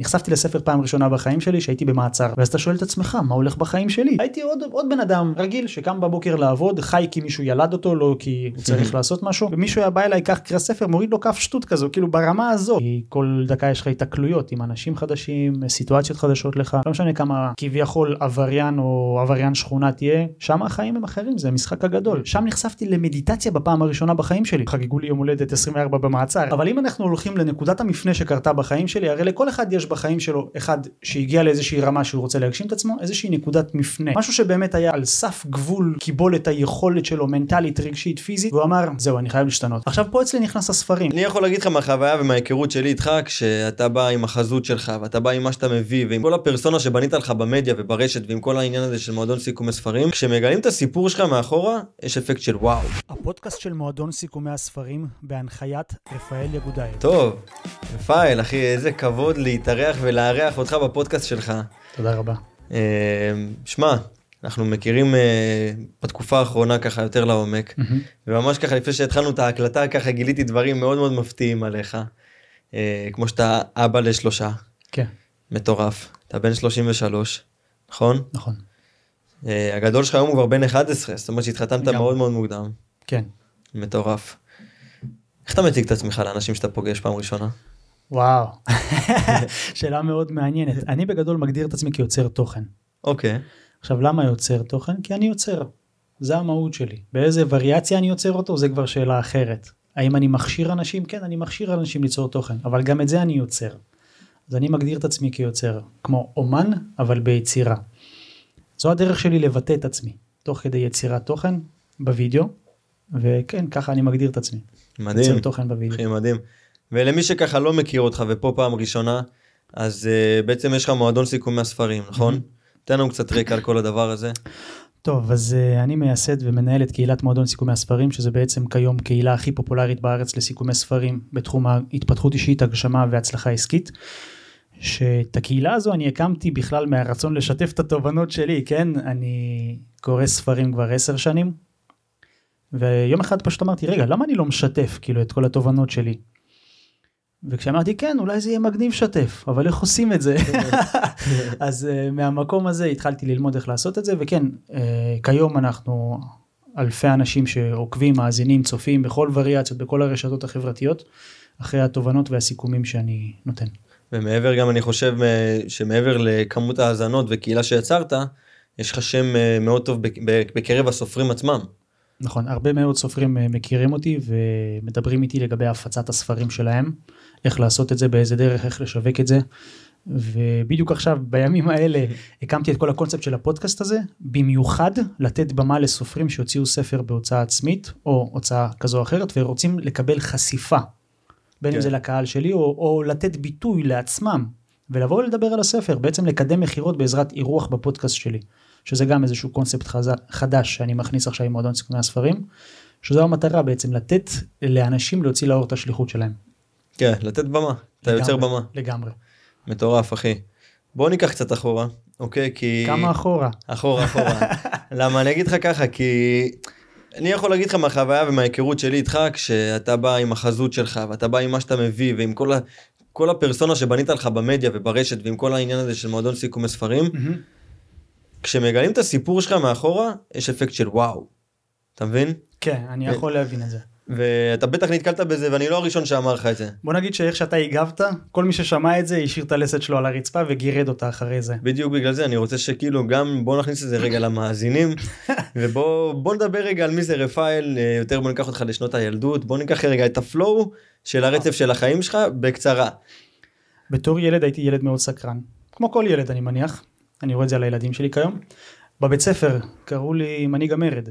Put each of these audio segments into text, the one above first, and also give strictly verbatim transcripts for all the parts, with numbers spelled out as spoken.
נחשפתי לספר פעם ראשונה בחיים שלי שהייתי במעצר, ואז אתה שואל את עצמך, מה הולך בחיים שלי? הייתי עוד, עוד בן אדם רגיל שקם בבוקר לעבוד, חי כי מישהו ילד אותו, לא כי הוא צריך לעשות משהו, ומישהו היה בא אליי, קח קרא ספר, מוריד לו כף שטות כזו, כאילו ברמה הזו. כי כל דקה יש לך התקלויות עם אנשים חדשים, סיטואציות חדשות לך, לא משנה כמה כביכול עבריין או עבריין שכונה תהיה, שם החיים הם אחרים, זה המשחק הגדול. שם נחשפתי למדיטציה בפעם הראשונה בחיים שלי. חגגו לי יום הולדת עשרים וארבע במעצר. אבל אם אנחנו הולכים לנקודת המפנה שקרתה בחיים שלי, הרי לכל אחד יש בחיים שלו אחד שהגיע לאיזושהי רמה שהוא רוצה להגשים את עצמו, איזושהי נקודת מפנה. משהו שבאמת היה על סף גבול קיבולת היכולת שלו, מנטלית, רגשית, פיזית, והוא אמר, "זהו, אני חייב להשתנות." עכשיו פה אצלי נכנס הספרים. אני יכול להגיד לך מהחוויה ומההיכרות שלי איתך, כשאתה בא עם החזות שלך, ואתה בא עם מה שאתה מביא, ועם כל הפרסונה שבנית לך במדיה וברשת, ועם כל העניין הזה של מועדון סיכומי ספרים, כשמגלים את הסיפור שלך מאחורה, יש אפקט של וואו. הפודקאסט של מועדון סיכומי הספרים, בהנחיית רפאל יגודאי. טוב, רפאל, אחי, איזה כבוד להתארח ולארח אותך בפודקאסט שלך. תודה רבה. שמה, אנחנו מכירים בתקופה האחרונה ככה יותר לעומק, וממש ככה לפני שהתחלנו את ההקלטה, ככה גיליתי דברים מאוד מאוד מפתיעים עליך, כמו שאתה אבא לשלושה. כן. מטורף. אתה בן שלושים ושלוש, נכון? נכון. הגדול שלך היום הוא כבר בן אחת עשרה, זאת אומרת שהתחתנת מאוד מאוד מוקדם. כן. מטורף. איך אתה מציג את עצמך לאנשים שאתה פוגש פעם ראשונה? וואו, שאלה מאוד מעניינת. אני בגדול מגדיר את עצמי כיוצר תוכן. אוקיי. עכשיו, למה יוצר תוכן? כי אני יוצר. זה המהות שלי. באיזה וריאציה אני יוצר אותו, זה כבר שאלה אחרת. האם אני מכשיר אנשים? כן, אני מכשיר אנשים ליצור תוכן, אבל גם את זה אני יוצר. אז אני מגדיר את עצמי כיוצר, כמו אומן, אבל ביצירה. זו הדרך שלי לבטא את עצמי, תוך כדי יצירת תוכן בווידאו, וכן, ככה אני מגדיר את עצמי. מדהים. יוצר תוכן בווידאו. הכי מדהים. ולמי שככה לא מכיר אותך, ופה פעם ראשונה, אז uh, בעצם יש לך מועדון סיכומי הספרים, נכון? תן לנו קצת רקע על כל הדבר הזה. טוב, אז uh, אני מייסד ומנהל את קהילת מועדון סיכומי הספרים, שזה בעצם כיום קהילה הכי פופולרית בארץ לסיכומי ספרים, בתחום ההתפתחות אישית, הגשמה והצלחה עסקית. שאת הקהילה הזו אני הקמתי בכלל מהרצון לשתף את התובנות שלי, כן? אני קורא ספרים כבר עשר שנים, ויום אחד פשוט אמרתי, רגע, למה אני לא משתף כאילו את כל התובנות שלי? וכשאמרתי, כן, אולי זה יהיה מגניב שתף, אבל איך עושים את זה? אז uh, מהמקום הזה התחלתי ללמוד איך לעשות את זה, וכן, uh, כיום אנחנו אלפי אנשים שעוקבים, מאזינים, צופים, בכל וריאציות, בכל הרשתות החברתיות, אחרי התובנות והסיכומים שאני נותן. ומעבר גם אני חושב שמעבר לכמות האזנות וקהילה שיצרת, יש לך שם מאוד טוב בקרב הסופרים עצמם. נכון, הרבה מאוד סופרים מכירים אותי ומדברים איתי לגבי הפצת הספרים שלהם, איך לעשות את זה, באיזה דרך, איך לשווק את זה, ובדיוק עכשיו, בימים האלה, הקמתי את כל הקונספט של הפודקאסט הזה, במיוחד לתת במה לסופרים שהוציאו ספר בהוצאה עצמית, או הוצאה כזו או אחרת, ורוצים לקבל חשיפה, בין אם זה לקהל שלי, או, או לתת ביטוי לעצמם, ולבוא לדבר על הספר, בעצם לקדם מחירות בעזרת אירוח בפודקאסט שלי, שזה גם איזשהו קונספט חדש שאני מכניס עכשיו עם מועדון סיכומי הספרים, שזו המטרה בעצם לתת לאנשים להוציא לאור את השליחות שלהם. כן, לתת במה, אתה יוצר במה. לגמרי. מטורף, אחי. בואו ניקח קצת אחורה, אוקיי? כי... כמה אחורה? אחורה, אחורה. למה? אני אגיד לך ככה, כי... אני יכול להגיד לך מהחוויה ומההיכרות שלי איתך, כשאתה בא עם החזות שלך, ואתה בא עם מה שאתה מביא, ועם כל, ה... כל הפרסונה שבנית לך במדיה וברשת, ועם כל העניין הזה של מועדון סיכומי ספרים, כשמגלים את הסיפור שלך מאחורה, יש אפקט של וואו. אתה מבין? כן, אני יכול להבין את זה. ואתה בטח נתקלת בזה, ואני לא הראשון שאמר לך את זה. בוא נגיד שאיך שאתה הגבת, כל מי ששמע את זה, השאיר את הלסת שלו על הרצפה, וגירד אותה אחרי זה. בדיוק בגלל זה, אני רוצה שכאילו גם, בוא נכניס את זה רגע למאזינים, ובוא נדבר רגע על מי זה רפאל, יותר בוא ניקח אותך לשנות הילדות, בוא ניקח רגע את הפלואו של הרצף של החיים שלך, בקצרה. בתור ילד הייתי ילד מאוד סקרן. כמו כל ילד, אני מניח. אני רואה את זה על הילדים שלי כיום. בבית ספר קראו לי מנהיג המרד.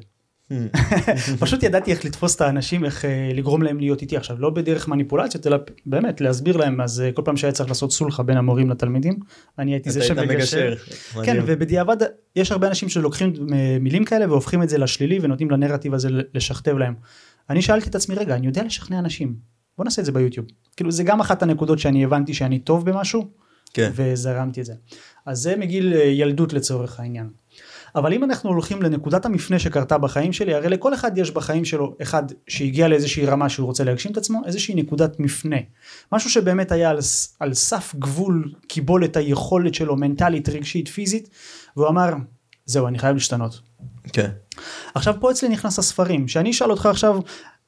פשוט ידעתי איך לתפוס את האנשים, איך לגרום להם להיות איתי עכשיו, לא בדרך מניפולציות, אלא באמת להסביר להם, אז כל פעם שהיה צריך לעשות סולחה בין המורים לתלמידים, אני הייתי זה שמגשר. כן, ובדיעבד יש הרבה אנשים שלוקחים מילים כאלה, והופכים את זה לשלילי, ונותנים לנרטיב הזה לשכתב להם. אני שאלתי את עצמי, רגע, אני יודע לשכנע אנשים, בוא נעשה את זה ביוטיוב. כאילו זה גם אחת הנקודות שאני הבנתי שאני טוב במשהו, וזרמתי את זה. אז זה מגיל ילדות לצורך העניין. אבל אם אנחנו הולכים לנקודת המפנה שקרתה בחיים שלי, הרי לכל אחד יש בחיים שלו אחד שהגיע לאיזושהי רמה שהוא רוצה להגשים את עצמו, איזושהי נקודת מפנה, משהו שבאמת היה על, על סף גבול קיבול את היכולת שלו מנטלית, רגשית, פיזית, והוא אמר, זהו, אני חייב להשתנות. כן. Okay. עכשיו פה אצלי נכנס הספרים, שאני אשאל אותך עכשיו,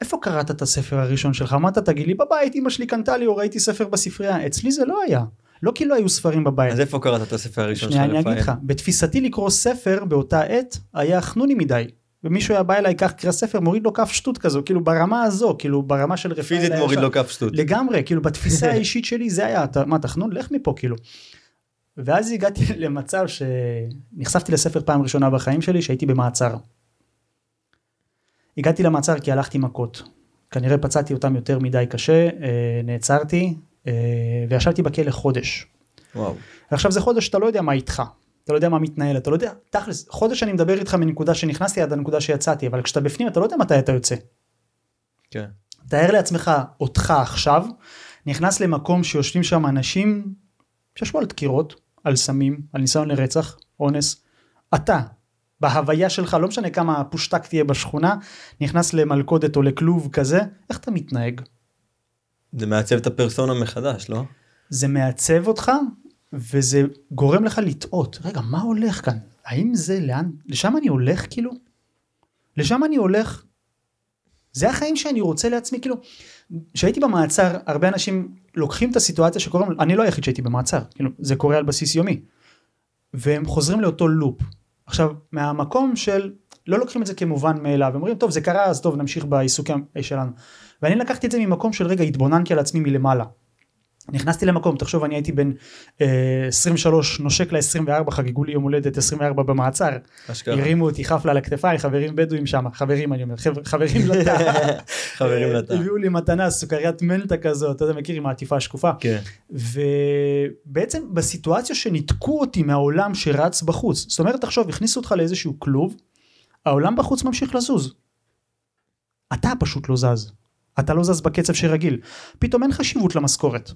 איפה קראת את הספר הראשון שלך? מה אתה תגיד לי? בבית, אמא שלי קנתה לי, או ראיתי ספר בספרייה. אצלי זה לא היה. לא כי לא היו ספרים בבית. אז איפה קראת את הספר הראשון שלך? שנייה, אני אגיד לך. בתפיסתי לקרוא ספר באותה עת, היה חנוני מדי. ומישהו היה בא אליי, כך קרא ספר, מוריד לו כף שטות כזו, כאילו ברמה הזו, כאילו ברמה של רפאל. פיזית מוריד לו כף שטות. לגמרי, כאילו בתפיסה האישית שלי, זה היה, מה, תחנון? לך מפה, כאילו. ואז הגעתי למצב שנחשפתי לספר פעם ראשונה בחיים שלי, שהייתי במעצר. הגעתי למעצר כי הלכתי מכות. כנראה פצעתי אותם יותר מדי קשה, נעצרתי, וישבתי בכלא חודש. וואו. ועכשיו זה חודש, אתה לא יודע מה איתך. אתה לא יודע מה מתנהל, אתה לא יודע, תכלס, חודש אני מדבר איתך מנקודה שנכנסתי עד הנקודה שיצאתי, אבל כשאתה בפנים, אתה לא יודע מתי אתה יוצא. כן. תאר לעצמך, אותך עכשיו, נכנס למקום שיושבים שם אנשים, שישבו על דקירות, על סמים, על ניסיון לרצח, אונס. אתה, בהוויה שלך, לא משנה כמה פושטק תהיה בשכונה, נכנס למלכודת או לכלוב כזה, איך אתה מתנהג? זה מעצב את הפרסונה מחדש, לא? זה מעצב אותך, וזה גורם לך לטעות. רגע, מה הולך כאן? האם זה לאן? לשם אני הולך, כאילו? לשם אני הולך? זה החיים שאני רוצה לעצמי, כאילו, שהייתי במעצר, הרבה אנשים לוקחים את הסיטואציה שקוראים, אני לא היחיד שהייתי במעצר, כאילו, זה קורה על בסיס יומי, והם חוזרים לאותו לופ. עכשיו, מהמקום של, לא לוקחים את זה כמובן מאליו, הם אומרים, טוב, זה קרה, אז טוב, נמשיך בעיסוקים שלנו. ואני לקחתי את זה ממקום של רגע, התבוננתי על עצמי מלמעלה. נכנסתי למקום, תחשוב, אני הייתי בין עשרים ושלוש, נושק ל-עשרים וארבע, חגיגו לי יום הולדת עשרים וארבע במעצר, הרימו אותי חפלה על הכתפיים, חברים בדואים שם, חברים אני אומר, חברים לתא, חברים לתא, הביאו לי מתנה, סוכריית מלטה כזאת, אתה יודע, מכיר עם העטיפה השקופה, ובעצם בסיטואציה שניתקו אותי מהעולם שרץ בחוץ, זאת אומרת, תחשוב, הכניסו אותך לאיזשהו כלוב, העולם בחוץ ממשיך לזוז, אתה פשוט לא זז, אתה לא זז בקצב שרגיל, פתאום אין חשיבות למשכורת,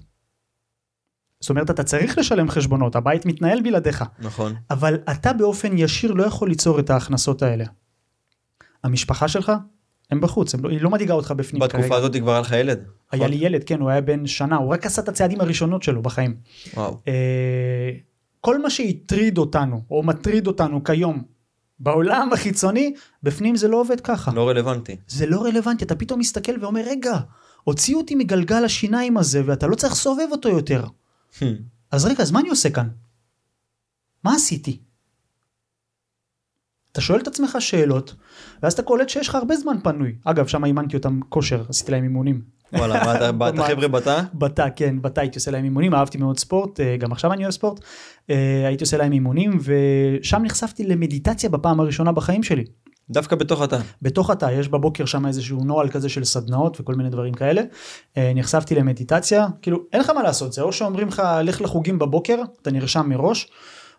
זאת אומרת, אתה צריך לשלם חשבונות, הבית מתנהל בלעדיך. נכון. אבל אתה באופן ישיר לא יכול ליצור את ההכנסות האלה. המשפחה שלך, הם בחוץ, הם לא, היא לא מדאיגה אותך בפנים. בתקופה כרגע. הזאת היא כבר היה לך ילד. היה נכון. לי ילד, כן, הוא היה בן שנה, הוא רק עשה את הצעדים הראשונות שלו בחיים. וואו. אה, כל מה שהטריד אותנו, או מטריד אותנו כיום, בעולם החיצוני, בפנים זה לא עובד ככה. לא רלוונטי. זה לא רלוונטי, אתה פתאום מסתכל ואומר, רגע, הוציאו אותי מגלגל השיניים הזה, ואתה לא צריך סובב אותו יותר. אז רגע, אז מה אני עושה כאן? מה עשיתי? אתה שואל את עצמך שאלות, ואז אתה קולט שיש לך הרבה זמן פנוי. אגב, שם אימנתי אותם כושר, עשיתי להם אימונים. וואלה, אתה חבר'ה בתה? בתה, כן, בתה הייתי עושה להם אימונים, אהבתי מאוד ספורט, גם עכשיו אני אוהב ספורט, הייתי עושה להם אימונים, ושם נחשפתי למדיטציה בפעם הראשונה בחיים שלי. דווקא בתוך התא. בתוך התא, יש בבוקר שם איזשהו נועל כזה של סדנאות וכל מיני דברים כאלה. נחשפתי למדיטציה, כאילו אין לך מה לעשות, זה או שאומרים לך לך לחוגים בבוקר, אתה נרשם מראש,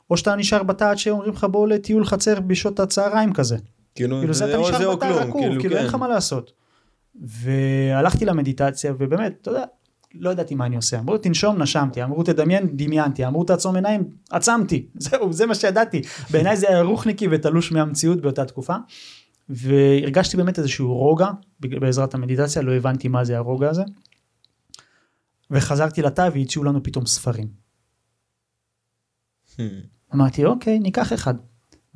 או שאתה נשאר בתא עד שאומרים לך בוא לטיול חצר בשעות הצהריים כזה. כאילו זה אתה נשאר בתא רקוב, כאילו אין לך מה לעשות. והלכתי למדיטציה ובאמת, אתה יודע, לא ידעתי מה אני עושה, אמרו תנשום, נשמתי, אמרו תדמיין, דמיינתי, אמרו תעצום עיניים, עצמתי, זהו, זה מה שידעתי, בעיניי זה היה רוחניקי ותלוש מהמציאות באותה תקופה, והרגשתי באמת איזשהו רוגע, בעזרת המדיטציה, לא הבנתי מה זה הרוגע הזה, וחזרתי לתא והציעו לנו פתאום ספרים. אמרתי, אוקיי, ניקח אחד.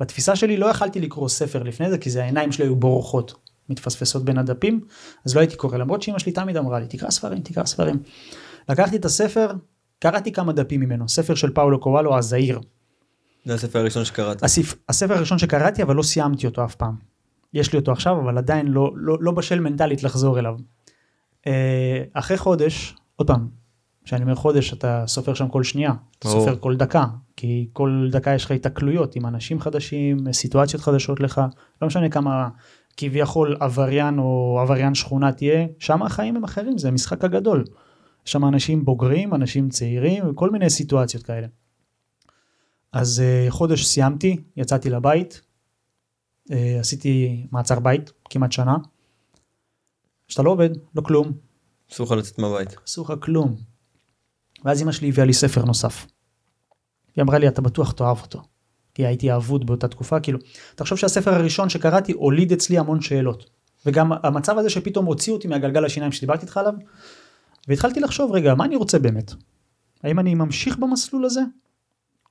בתפיסה שלי לא יכלתי לקרוא ספר לפני זה, כי זה העיניים שלי היו בורחות. מתפספסות בין הדפים, אז לא הייתי קורא, למרות שאמא שלי תמיד אמרה לי, תקרא ספרים, תקרא ספרים. לקחתי את הספר, קראתי כמה דפים ממנו, ספר של פאולו קואלו, הזעיר. זה הספר הראשון שקראתי. הספר, הספר הראשון שקראתי, אבל לא סיימתי אותו אף פעם. יש לי אותו עכשיו, אבל עדיין לא, לא, לא בשל מנטלית לחזור אליו. אחרי חודש, עוד פעם, כשאני אומר חודש, אתה סופר שם כל שנייה, אתה סופר כל דקה, כי כל דקה יש לך התקלויות, עם אנשים חדשים, סיטואציות חדשות לך, לא משנה כמה כביכול עבריין או עבריין שכונה תהיה, שם החיים הם אחרים, זה המשחק הגדול. שם אנשים בוגרים, אנשים צעירים, וכל מיני סיטואציות כאלה. אז חודש סיימתי, יצאתי לבית, עשיתי מעצר בית, כמעט שנה, שאתה לא עובד, לא כלום. אסור לך לצאת מהבית. אסור לך כלום. ואז אמא שלי הביאה לי ספר נוסף. היא אמרה לי, אתה בטוח תאהב אותו. כי הייתי אבוד באותה תקופה, כאילו, תחשוב שהספר הראשון שקראתי הוליד אצלי המון שאלות, וגם המצב הזה שפתאום הוציא אותי מהגלגל השיניים שדיברתי איתך עליו, והתחלתי לחשוב, רגע, מה אני רוצה באמת? האם אני ממשיך במסלול הזה?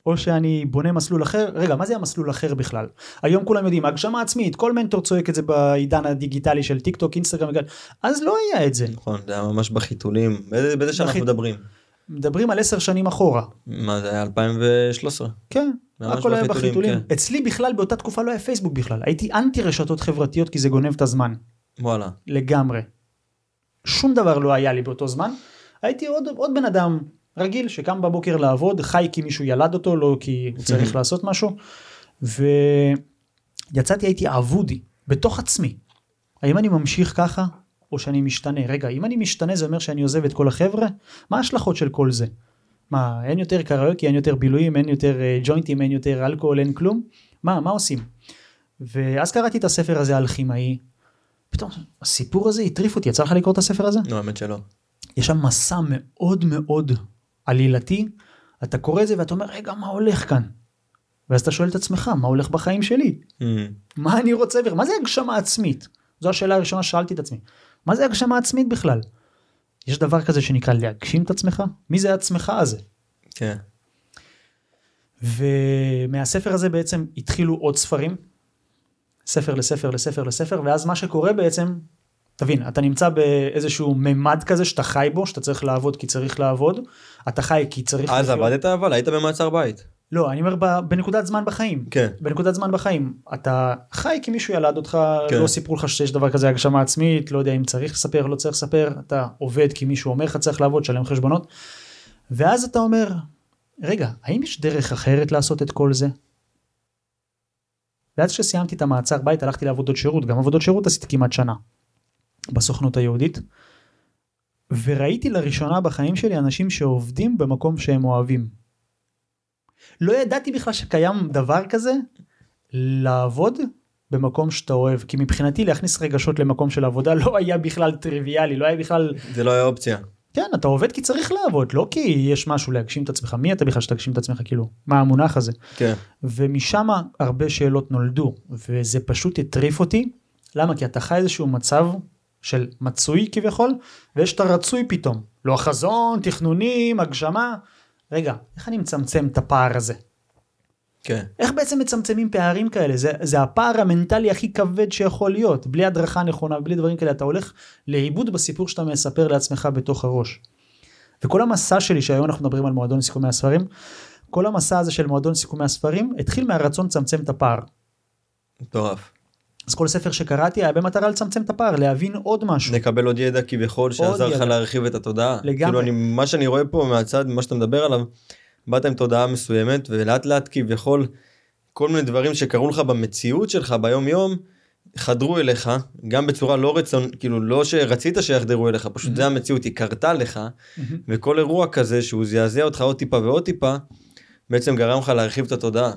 או שאני בונה מסלול אחר? רגע, מה זה המסלול אחר בכלל? היום כולם יודעים, הגשמה עצמית, כל מנטור צועק את זה בעידן הדיגיטלי של טיק טוק, אינסטגרם, אז לא היה את זה. נכון, זה היה ממש בחיתולים, בזה שאנחנו מדברים. מדברים על עשר שנים אחורה. מה זה היה, אלפיים ושלוש עשרה? כן, הכל היה בחיתולים. אצלי בכלל, באותה תקופה לא היה פייסבוק בכלל, הייתי אנטי רשתות חברתיות, כי זה גונב את הזמן. וואלה. לגמרי. שום דבר לא היה לי באותו זמן. הייתי עוד, עוד בן אדם רגיל, שקם בבוקר לעבוד, חי כי מישהו ילד אותו, לא כי הוא צריך לעשות משהו, ויצאתי, הייתי אבודי, בתוך עצמי. האם אני ממשיך ככה, או שאני משתנה? רגע, אם אני משתנה, זה אומר שאני עוזב את כל החבר'ה? מה ההשלכות של כל זה? מה, אין יותר קראוקי, אין יותר בילויים, אין יותר ג'וינטים, אין יותר אלכוהול, אין כלום? מה, מה עושים? ואז קראתי את הספר הזה, האלכימאי, פתאום, הסיפור הזה הטריף אותי, יצא לך לקרוא את הספר הזה? לא, האמת שלא. יש שם מסע מאוד מאוד עלילתי, אתה קורא את זה ואתה אומר, רגע, מה הולך כאן? ואז אתה שואל את עצמך, מה הולך בחיים שלי? מה אני רוצה? מה זה הגשמה עצמית? זו השאלה הראשונה ששאלתי את עצמי. מה זה הגשמה עצמית בכלל? יש דבר כזה שנקרא להגשים את עצמך? מי זה עצמך הזה? כן. ומהספר הזה בעצם התחילו עוד ספרים, ספר לספר לספר לספר, ואז מה שקורה בעצם, תבין, אתה נמצא באיזשהו ממד כזה שאתה חי בו, שאתה צריך לעבוד כי צריך לעבוד, אתה חי כי צריך... אז עבדת אבל, היית במעצר בית. לא, אני אומר בנקודת זמן בחיים. כן. בנקודת זמן בחיים, אתה חי כי מישהו ילד אותך, לא סיפרו לך שיש דבר כזה הגשמה עצמית, לא יודע אם צריך לספר, לא צריך לספר, אתה עובד כי מישהו אומר לך צריך לעבוד, שלם חשבונות, ואז אתה אומר, רגע, האם יש דרך אחרת לעשות את כל זה? ואז כשסיימתי את המעצר בית, הלכתי לעבודות שירות, גם עבודות שירות עשיתי כמעט שנה, בסוכנות היהודית, וראיתי לראשונה בחיים שלי אנשים שעובדים במקום שהם אוהבים. לא ידעתי בכלל שקיים דבר כזה, לעבוד במקום שאתה אוהב, כי מבחינתי להכניס רגשות למקום של עבודה לא היה בכלל טריוויאלי, לא היה בכלל... זה לא היה אופציה. כן, אתה עובד כי צריך לעבוד, לא כי יש משהו להגשים את עצמך, מי אתה בכלל שתגשים את עצמך, כאילו, מה המונח הזה? כן. ומשם הרבה שאלות נולדו, וזה פשוט הטריף אותי, למה? כי אתה חי איזשהו מצב של מצוי כביכול, ויש את הרצוי פתאום, לא החזון, תכנונים, הגשמה, רגע, איך אני מצמצם את הפער הזה? כן. איך בעצם מצמצמים פערים כאלה? זה, זה הפער המנטלי הכי כבד שיכול להיות, בלי הדרכה נכונה, בלי דברים כאלה, אתה הולך לאיבוד בסיפור שאתה מספר לעצמך בתוך הראש. וכל המסע שלי, שהיום אנחנו מדברים על מועדון סיכומי הספרים, כל המסע הזה של מועדון סיכומי הספרים, התחיל מהרצון לצמצם את הפער. מטורף. אז כל ספר שקראתי היה במטרה לצמצם את הפער, להבין עוד משהו. נקבל עוד ידע כביכול שעזר לך להרחיב את התודעה. לגמרי. כאילו אני, מה שאני רואה פה מהצד, מה שאתה מדבר עליו, באת עם תודעה מסוימת, ולאט לאט כביכול, כל מיני דברים שקרו לך במציאות שלך, ביום יום, חדרו אליך, גם בצורה לא רצון, כאילו לא שרצית שיחדרו אליך, פשוט mm-hmm. זה המציאות, היא קרתה לך, mm-hmm. וכל אירוע כזה שהוא זעזע אותך עוד טיפה ועוד טיפה, בעצם גרם לך להרחיב את התודעה.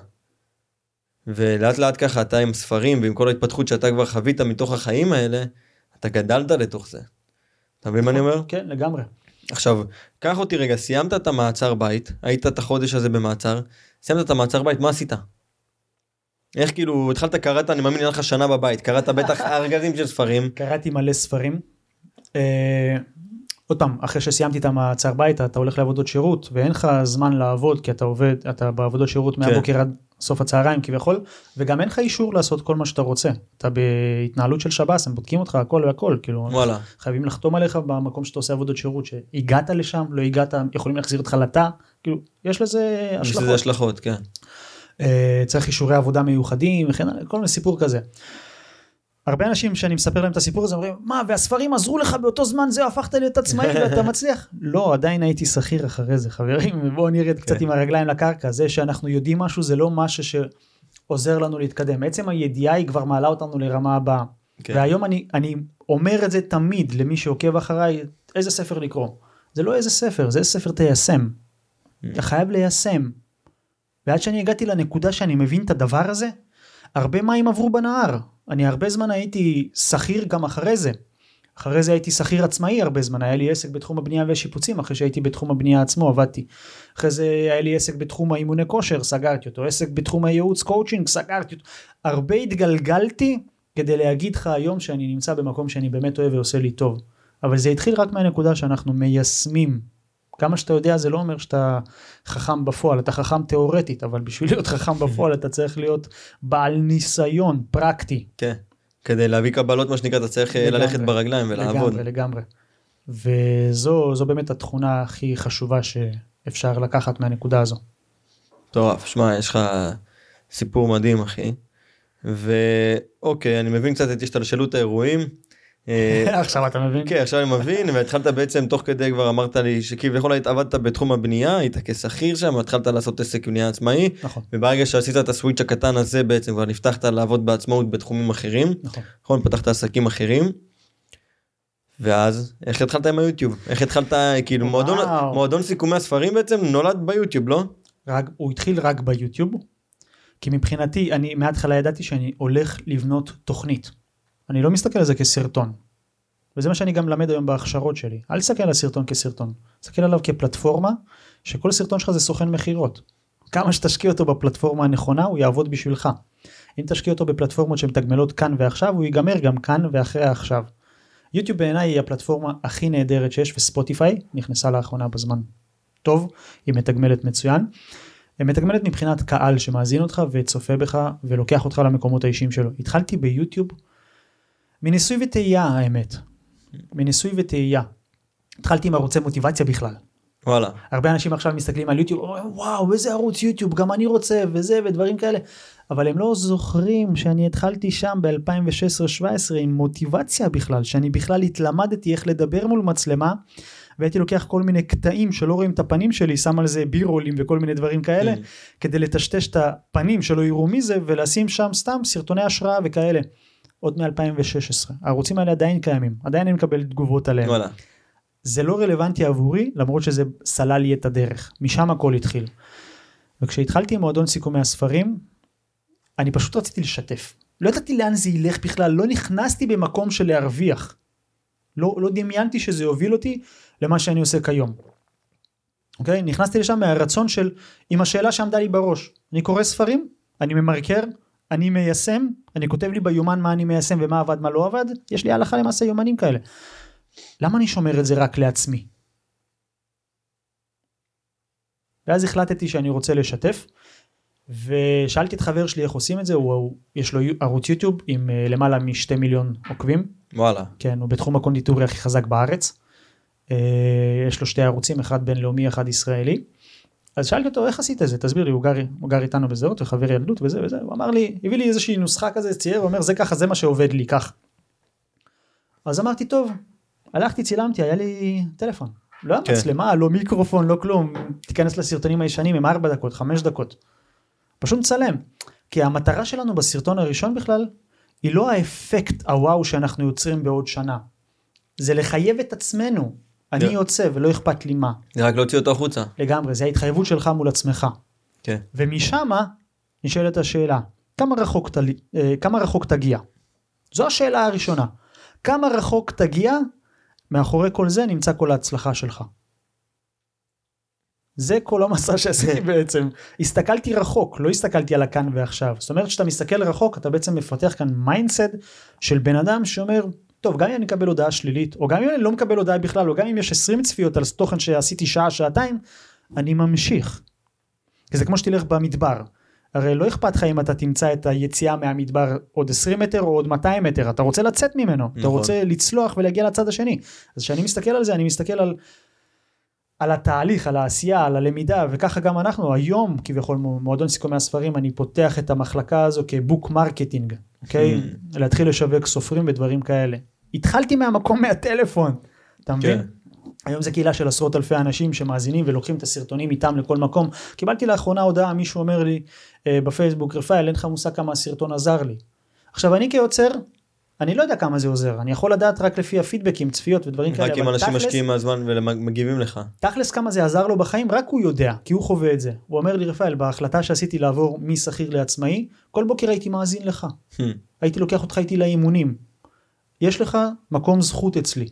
ולאט לאט ככה אתה עם ספרים ועם כל ההתפתחות שאתה כבר חווית מתוך החיים האלה, אתה גדלת לתוך זה. אתה מבין מה אני אומר? כן, לגמרי. עכשיו, קח אותי רגע, סיימת את המעצר בית, היית את החודש הזה במעצר, סיימת את המעצר בית, מה עשית? איך כאילו, התחלת קראת, אני מאמין לך שנה בבית, קראת בטח ארגזים של ספרים. קראתי מלא ספרים. עוד פעם, אחרי שסיימתי את המעצר בית, אתה הולך לעבודות שירות, ואין לך זמן לעבוד, כי אתה עובד, אתה בעבודות שירות מהבוקר עד סוף הצהריים כביכול, וגם אין לך אישור לעשות כל מה שאתה רוצה. אתה בהתנהלות של שב"ס, הם בודקים אותך הכל והכל, כאילו, חייבים לחתום עליך במקום שאתה עושה עבודות שירות, שהגעת לשם, לא הגעת, יכולים להחזיר אותך לתא, כאילו, יש לזה השלכות. יש לזה השלכות, כן. צריך אישורי עבודה מיוחדים, וכן, כל מיני סיפור כזה. הרבה אנשים שאני מספר להם את הסיפור הזה, אומרים, מה, והספרים עזרו לך באותו זמן, זהו, הפכת להיות עצמאי ואתה מצליח? לא, עדיין הייתי שכיר אחרי זה, חברים, בואו נרד קצת עם הרגליים לקרקע, זה שאנחנו יודעים משהו, זה לא משהו שעוזר לנו להתקדם, בעצם הידיעה היא כבר מעלה אותנו לרמה הבאה, והיום אני, אני אומר את זה תמיד למי שעוקב אחריי, איזה ספר לקרוא, זה לא איזה ספר, זה איזה ספר תיישם, אתה חייב ליישם, ועד שאני הגעתי לנקודה שאני מבין את הדבר הזה, הרבה מים עברו בנהר. אני הרבה זמן הייתי שכיר גם אחרי זה, אחרי זה הייתי שכיר עצמאי הרבה זמן, היה לי עסק בתחום הבנייה והשיפוצים, אחרי שהייתי בתחום הבנייה עצמו, עבדתי. אחרי זה היה לי עסק בתחום האימוני כושר, סגרתי אותו, עסק בתחום הייעוץ, קואוצ'ינג, סגרתי אותו. הרבה התגלגלתי כדי להגיד לך היום שאני נמצא במקום שאני באמת אוהב ועושה לי טוב. אבל זה התחיל רק מהנקודה שאנחנו מיישמים. כמה שאתה יודע זה לא אומר שאתה חכם בפועל, אתה חכם תיאורטית, אבל בשביל להיות חכם בפועל אתה צריך להיות בעל ניסיון פרקטי. כן. כדי להביא קבלות, מה שנקרא, אתה צריך ללכת ברגליים ולעבוד. לגמרי, לגמרי. וזו, זו באמת התכונה הכי חשובה שאפשר לקחת מהנקודה הזו. טוב, שמע, יש לך סיפור מדהים, אחי. ואוקיי, אני מבין קצת את השתלשלות האירועים. עכשיו אתה מבין? כן, עכשיו אני מבין, והתחלת בעצם, תוך כדי כבר אמרת לי, שכביכול התעבדת בתחום הבנייה, היית כשכיר שם, התחלת לעשות עסק בנייה עצמאי, נכון. וברגע שעשית את הסוויץ' הקטן הזה, בעצם כבר נפתחת לעבוד בעצמאות בתחומים אחרים, נכון, נכון פתחת עסקים אחרים, ואז, איך התחלת עם היוטיוב? איך התחלת, כאילו, מועדון, מועדון סיכומי הספרים בעצם נולד ביוטיוב, לא? רק, הוא התחיל רק ביוטיוב, כי מבחינתי, אני מההתחלה ידעתי שאני הולך לבנות תוכנית. אני לא מסתכל על זה כסרטון, וזה מה שאני גם למד היום בהכשרות שלי, אל תסתכל על הסרטון כסרטון, תסתכל עליו כפלטפורמה, שכל סרטון שלך זה סוכן מחירות, כמה שתשקיע אותו בפלטפורמה הנכונה, הוא יעבוד בשבילך, אם תשקיע אותו בפלטפורמות שהן תגמלות כאן ועכשיו, הוא ייגמר גם כאן ואחרי העכשיו, יוטיוב בעיניי היא הפלטפורמה הכי נהדרת שיש, וספוטיפיי נכנסה לאחרונה בזמן טוב, היא מתגמלת מצוין, מתגמלת מבחינת קהל שמאזין אותך וצופה בך ולוקח אותך למקומות האישיים שלו. התחלתי ביוטיוב מניסוי ותהייה, האמת. מניסוי ותהייה. התחלתי עם ערוצי מוטיבציה בכלל. וואלה. הרבה אנשים עכשיו מסתכלים על יוטיוב, וואו, איזה ערוץ יוטיוב, גם אני רוצה, וזה, ודברים כאלה. אבל הם לא זוכרים שאני התחלתי שם ב-אלפיים שש עשרה שבע עשרה עם מוטיבציה בכלל, שאני בכלל התלמדתי איך לדבר מול מצלמה, והייתי לוקח כל מיני קטעים שלא רואים את הפנים שלי, שם על זה בירולים וכל מיני דברים כאלה, כדי לטשטש את הפנים שלא יראו מי זה, ולשים שם סתם סרטוני השראה וכאלה. עוד מ-אלפיים ושש עשרה, הערוצים האלה עדיין קיימים, עדיין אני מקבל תגובות עליהם, וואלה. זה לא רלוונטי עבורי, למרות שזה סלל לי את הדרך, משם הכל התחיל, וכשהתחלתי עם מועדון סיכומי הספרים, אני פשוט רציתי לשתף, לא ידעתי לאן זה ילך בכלל, לא נכנסתי במקום של להרוויח, לא, לא דמיינתי שזה יוביל אותי למה שאני עושה כיום, אוקיי? נכנסתי לשם מהרצון של, עם השאלה שעמדה לי בראש, אני קורא ספרים, אני ממרקר, אני מיישם, אני כותב לי ביומן מה אני מיישם ומה עבד, מה לא עבד, יש לי הלכה למעשה יומנים כאלה. למה אני שומר את זה רק לעצמי? ואז החלטתי שאני רוצה לשתף, ושאלתי את חבר שלי איך עושים את זה, הוא, יש לו ערוץ יוטיוב עם למעלה משתי מיליון עוקבים. וואלה. כן, הוא בתחום הקונדיטוריה הכי חזק בארץ. יש לו שתי ערוצים, אחד בינלאומי, אחד ישראלי. אז שאלתי אותו, איך עשית את זה? תסביר לי, הוא גר, הוא גר איתנו בזהות, וחבר ילדות וזה וזה, הוא אמר לי, הביא לי איזושהי נוסחה כזה, צייר, הוא אומר, זה ככה, זה מה שעובד לי, כך. אז אמרתי, טוב, הלכתי, צילמתי, היה לי טלפון. לא היה מצלמה, לא מיקרופון, לא כלום, תיכנס לסרטונים הישנים עם ארבע דקות, חמש דקות. פשוט מצלם. כי המטרה שלנו בסרטון הראשון בכלל, היא לא האפקט הוואו שאנחנו יוצרים בעוד שנה. זה לחייב את עצמנו. אני יוצא ולא אכפת לי מה. זה רק להוציא אותו החוצה. לגמרי, זה ההתחייבות שלך מול עצמך. כן. ומשם נשאלת השאלה, כמה רחוק, תל... כמה רחוק תגיע? זו השאלה הראשונה. כמה רחוק תגיע? מאחורי כל זה נמצא כל ההצלחה שלך. זה כל המסע שעשיתי בעצם. הסתכלתי רחוק, לא הסתכלתי על הכאן ועכשיו. זאת אומרת, שאתה מסתכל רחוק, אתה בעצם מפתח כאן מיינדסט של בן אדם שאומר, טוב, גם אם אני אקבל הודעה שלילית, או גם אם אני לא מקבל הודעה בכלל, או גם אם יש עשרים צפיות על תוכן שעשיתי שעה, שעתיים, אני ממשיך. כי זה כמו שתלך במדבר. הרי לא אכפת לך אם אתה תמצא את היציאה מהמדבר עוד עשרים מטר, או עוד מאתיים מטר. אתה רוצה לצאת ממנו. נכון. אתה רוצה לצלוח ולהגיע לצד השני. אז כשאני מסתכל על זה, אני מסתכל על, על התהליך, על העשייה, על הלמידה, וככה גם אנחנו. היום, כביכול, מועדון סיכומי הספרים, אני פותח את המחלקה הזו כבוק מרקטינג. אוקיי? להתחיל לשווק סופרים ודברים כאלה. התחלתי מהמקום מהטלפון, אתה מבין? היום זה קהילה של עשרות אלפי אנשים שמאזינים ולוקחים את הסרטונים איתם לכל מקום. קיבלתי לאחרונה הודעה, מישהו אומר לי בפייסבוק, רפאל, אין לך מושג כמה הסרטון עזר לי. עכשיו, אני כיוצר, אני לא יודע כמה זה עוזר, אני יכול לדעת רק לפי הפידבקים, צפיות ודברים כאלה. רק אם אנשים משקיעים מהזמן ומגיבים לך. תכלס כמה זה עזר לו בחיים, רק הוא יודע, כי הוא חווה את זה. הוא אומר לי, רפאל, בהחלטה שעשיתי לעבור משכיר לעצמאי, כל בוקר הייתי מאזין לך. הייתי לוקח אותך איתי לאימונים. יש לך מקום זכות אצלי.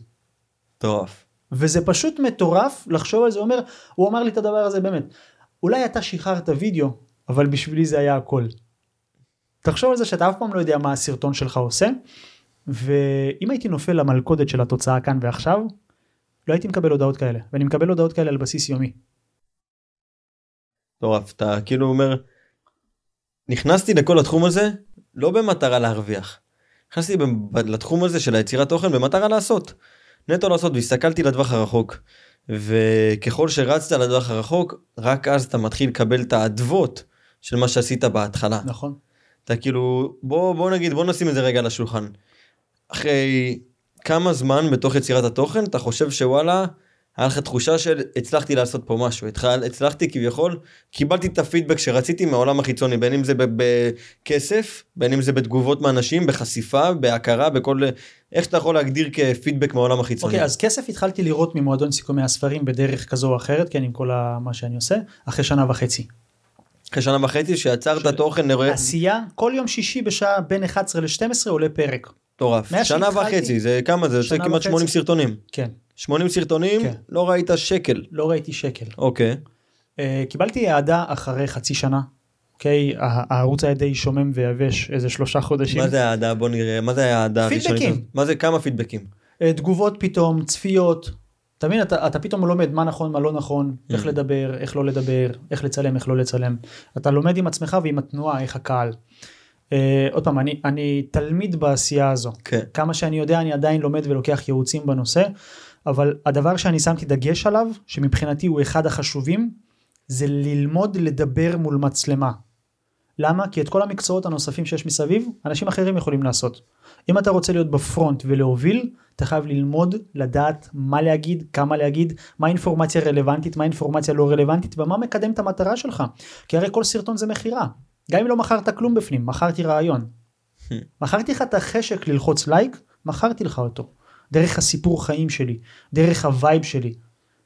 מטורף. וזה פשוט מטורף לחשוב על זה. אומר, הוא אמר לי את הדבר הזה באמת. אולי אתה שחררת וידאו, אבל בשבילי זה היה הכל. תחשוב על זה שאתה אף פעם לא יודע מה הסרטון שלך עושה, ואם הייתי נופל למלכודת של התוצאה כאן ועכשיו, לא הייתי מקבל הודעות כאלה, ואני מקבל הודעות כאלה על בסיס יומי. טוב, אתה כאילו אומר, נכנסתי לכל התחום הזה, לא במטרה להרוויח. נכנסתי לתחום הזה של היצירת תוכן במטרה לעשות. נטו לעשות, והסתכלתי לדווח הרחוק. וככל שרצת לדווח הרחוק, רק אז אתה מתחיל לקבל את העדוות של מה שעשית בהתחלה. נכון. אתה כאילו, בוא, בוא נגיד, בוא נשים את זה רגע על השולחן. אחרי כמה זמן בתוך יצירת התוכן, אתה חושב שוואלה, היה לך תחושה של הצלחתי לעשות פה משהו, הצלחתי כביכול, קיבלתי את הפידבק שרציתי מהעולם החיצוני, בין אם זה בכסף, בין אם זה בתגובות מאנשים, בחשיפה, בהכרה, בכל, איך אתה יכול להגדיר כפידבק מהעולם החיצוני? אוקיי, אז כסף התחלתי לראות ממועדון סיכומי הספרים בדרך כזו או אחרת, כן, עם כל מה שאני עושה, אחרי שנה וחצי. אחרי שנה וחצי שיצרת התוכן, נראה... עשייה, כל יום שישי בשעה בין אחת עשרה לשתים עשרה עולה פרק. טורף, שנה וחצי, זה כמה? זה יוצא כמעט שמונים סרטונים. כן. שמונים סרטונים, כן. לא ראית שקל. לא ראיתי שקל. אוקיי. Uh, קיבלתי העדה אחרי חצי שנה, אוקיי? Okay? הערוץ היה די שומם ויבש איזה שלושה חודשים. מה זה העדה? בוא נראה. מה זה העדה? פידבקים. מה זה? כמה פידבקים? Uh, תגובות פתאום, צפיות. תמיד אתה, אתה פתאום לומד מה נכון, מה לא נכון, mm. איך לדבר, איך לא לדבר, איך לצלם, איך לא לצלם. אתה לומד עם עצמך ועם התנועה, איך הקהל. עוד פעם, אני, אני תלמיד בעשייה הזו. Okay. כמה שאני יודע, אני עדיין לומד ולוקח ייעוצים בנושא, אבל הדבר שאני שמתי דגש עליו, שמבחינתי הוא אחד החשובים, זה ללמוד לדבר מול מצלמה. למה? כי את כל המקצועות הנוספים שיש מסביב, אנשים אחרים יכולים לעשות. אם אתה רוצה להיות בפרונט ולהוביל, אתה חייב ללמוד, לדעת מה להגיד, כמה להגיד, מה האינפורמציה רלוונטית, מה האינפורמציה לא רלוונטית, ומה מקדם את המטרה שלך. כי הרי כל סרטון זה מחירה. גם אם לא מכרת כלום בפנים, מכרתי רעיון. מכרתי לך את החשק ללחוץ לייק, מכרתי לך אותו. דרך הסיפור חיים שלי, דרך הווייב שלי.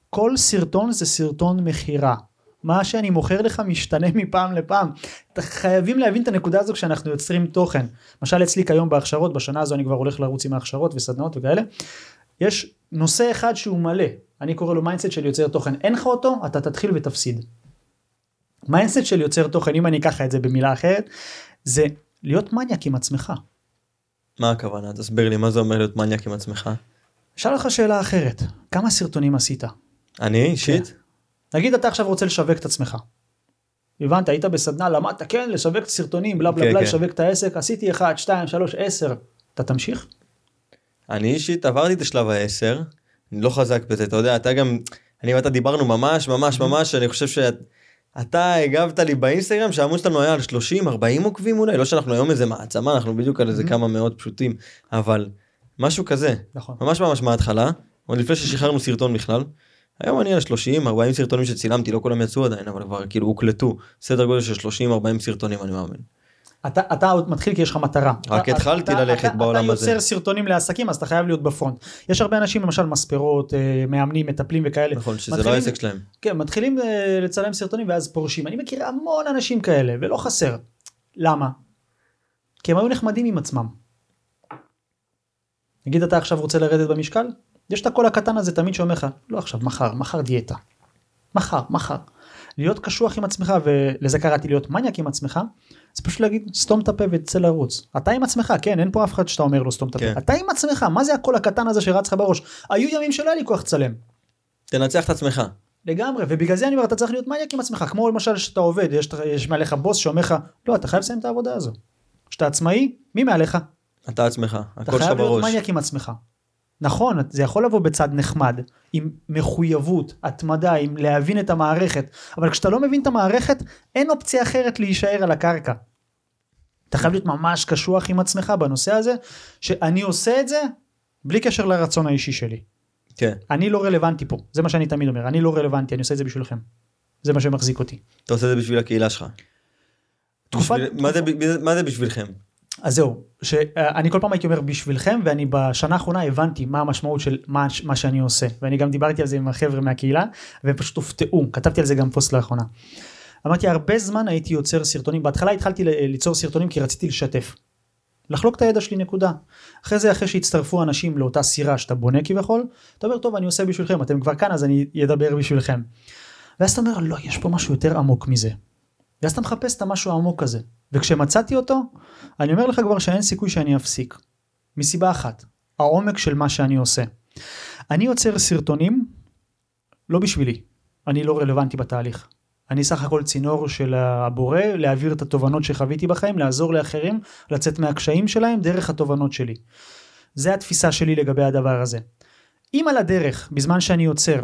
כל סרטון זה סרטון מחירה. מה שאני מוכר לך משתנה מפעם לפעם. חייבים להבין את הנקודה הזו כשאנחנו יוצרים תוכן. למשל אצלי כיום בהכשרות, בשנה הזו אני כבר הולך לרוץ עם ההכשרות וסדנאות וכאלה. יש נושא אחד שהוא מלא. אני קורא לו מיינדסט של יוצר תוכן. אין לך אותו, אתה תתחיל ותפסיד. מיינדסט של יוצר תוכן, אם אני אקח את זה במילה אחרת, זה להיות מניאק עם עצמך. מה הכוונה? תסביר לי, מה זה אומר להיות מניאק עם עצמך? שאל לך שאלה אחרת, כמה סרטונים עשית? אני? אישית? נגיד, אתה עכשיו רוצה לשווק את עצמך. הבנת, היית בסדנה, למדת, כן, לשווק את סרטונים, בלה בלה בלה, לשווק את העסק, עשיתי אחד, שתיים, שלוש, עשר. אתה תמשיך? אני אישית, עברתי את השלב העשר, אני לא חזק בזה, אתה יודע, אתה גם, אני ואתה דיברנו ממש, ממש, ממש, אני חושב שאת... אתה הגבת לי באינסטגרם שהעמוד שלנו היה על שלושים ארבעים עוקבים אולי, לא שאנחנו היום איזה מעצמה, אנחנו בדיוק על איזה כמה מאות פשוטים, אבל משהו כזה, ממש ממש מההתחלה, עוד לפני ששחררנו סרטון בכלל, היום אני על שלושים ארבעים סרטונים שצילמתי, לא כולם יצאו עדיין, אבל כבר כאילו הוקלטו, סדר גודל של שלושים ארבעים סרטונים אני מאמין. אתה עוד מתחיל כי יש לך מטרה. רק התחלתי ללכת בעולם הזה. אתה יוצר סרטונים לעסקים, אז אתה חייב להיות בפרונט. יש הרבה אנשים, למשל מספרות, מאמנים, מטפלים וכאלה. נכון, שזה לא העסק שלהם. כן, מתחילים לצלם סרטונים ואז פורשים. אני מכיר המון אנשים כאלה, ולא חסר. למה? כי הם היו נחמדים עם עצמם. נגיד, אתה עכשיו רוצה לרדת במשקל? יש את הקול הקטן הזה תמיד שאומר לך, לא עכשיו, מחר, מחר דיאטה. מחר, מחר. להיות קשוח עם עצמך, ולזה קראתי להיות מניאק עם עצמך, זה פשוט להגיד, סתום את הפה וצא לרוץ. אתה עם עצמך, כן, אין פה אף אחד שאתה אומר לו סתום את הפה. אתה עם עצמך, מה זה הקול הקטן הזה שרץ לך בראש? היו ימים שלא היה לי כוח צלם. תנצח את עצמך. לגמרי, ובגלל זה אני אומר, אתה צריך להיות מניאק עם עצמך, כמו למשל שאתה עובד, יש מעליך בוס שאומר לך, לא, אתה חייב לסיים את העבודה הזו. שאתה עצמאי, מי מעליך? אתה עצמך, הכל שלך בראש. נכון, זה יכול לבוא בצד נחמד, עם מחויבות, התמדה, עם להבין את המערכת, אבל כשאתה לא מבין את המערכת, אין אופציה אחרת להישאר על הקרקע. אתה חייב להיות ממש קשוח עם עצמך בנושא הזה, שאני עושה את זה בלי קשר לרצון האישי שלי. כן. אני לא רלוונטי פה, זה מה שאני תמיד אומר, אני לא רלוונטי, אני עושה את זה בשבילכם. זה מה שמחזיק אותי. אתה עושה את זה בשביל הקהילה שלך. מה זה בשבילכם? אז זהו, שאני כל פעם הייתי אומר בשבילכם, ואני בשנה האחרונה הבנתי מה המשמעות של מה, מה שאני עושה, ואני גם דיברתי על זה עם החבר'ה מהקהילה, ופשוט הופתעו, כתבתי על זה גם פוסט לאחרונה. אמרתי, הרבה זמן הייתי יוצר סרטונים, בהתחלה התחלתי ליצור סרטונים כי רציתי לשתף, לחלוק את הידע שלי, נקודה. אחרי זה, אחרי שהצטרפו אנשים לאותה סירה שאתה בונה כביכול, אתה אומר, טוב, אני עושה בשבילכם, אתם כבר כאן, אז אני אדבר בשבילכם. ואז אתה אומר, לא, יש פה משהו יותר עמוק מזה. ואז אתה מחפש את המשהו העמוק הזה. וכשמצאתי אותו, אני אומר לך כבר שאין סיכוי שאני אפסיק. מסיבה אחת, העומק של מה שאני עושה. אני יוצר סרטונים, לא בשבילי. אני לא רלוונטי בתהליך. אני סך הכל צינור של הבורא, להעביר את התובנות שחוויתי בחיים, לעזור לאחרים, לצאת מהקשיים שלהם דרך התובנות שלי. זה התפיסה שלי לגבי הדבר הזה. אם על הדרך, בזמן שאני יוצר,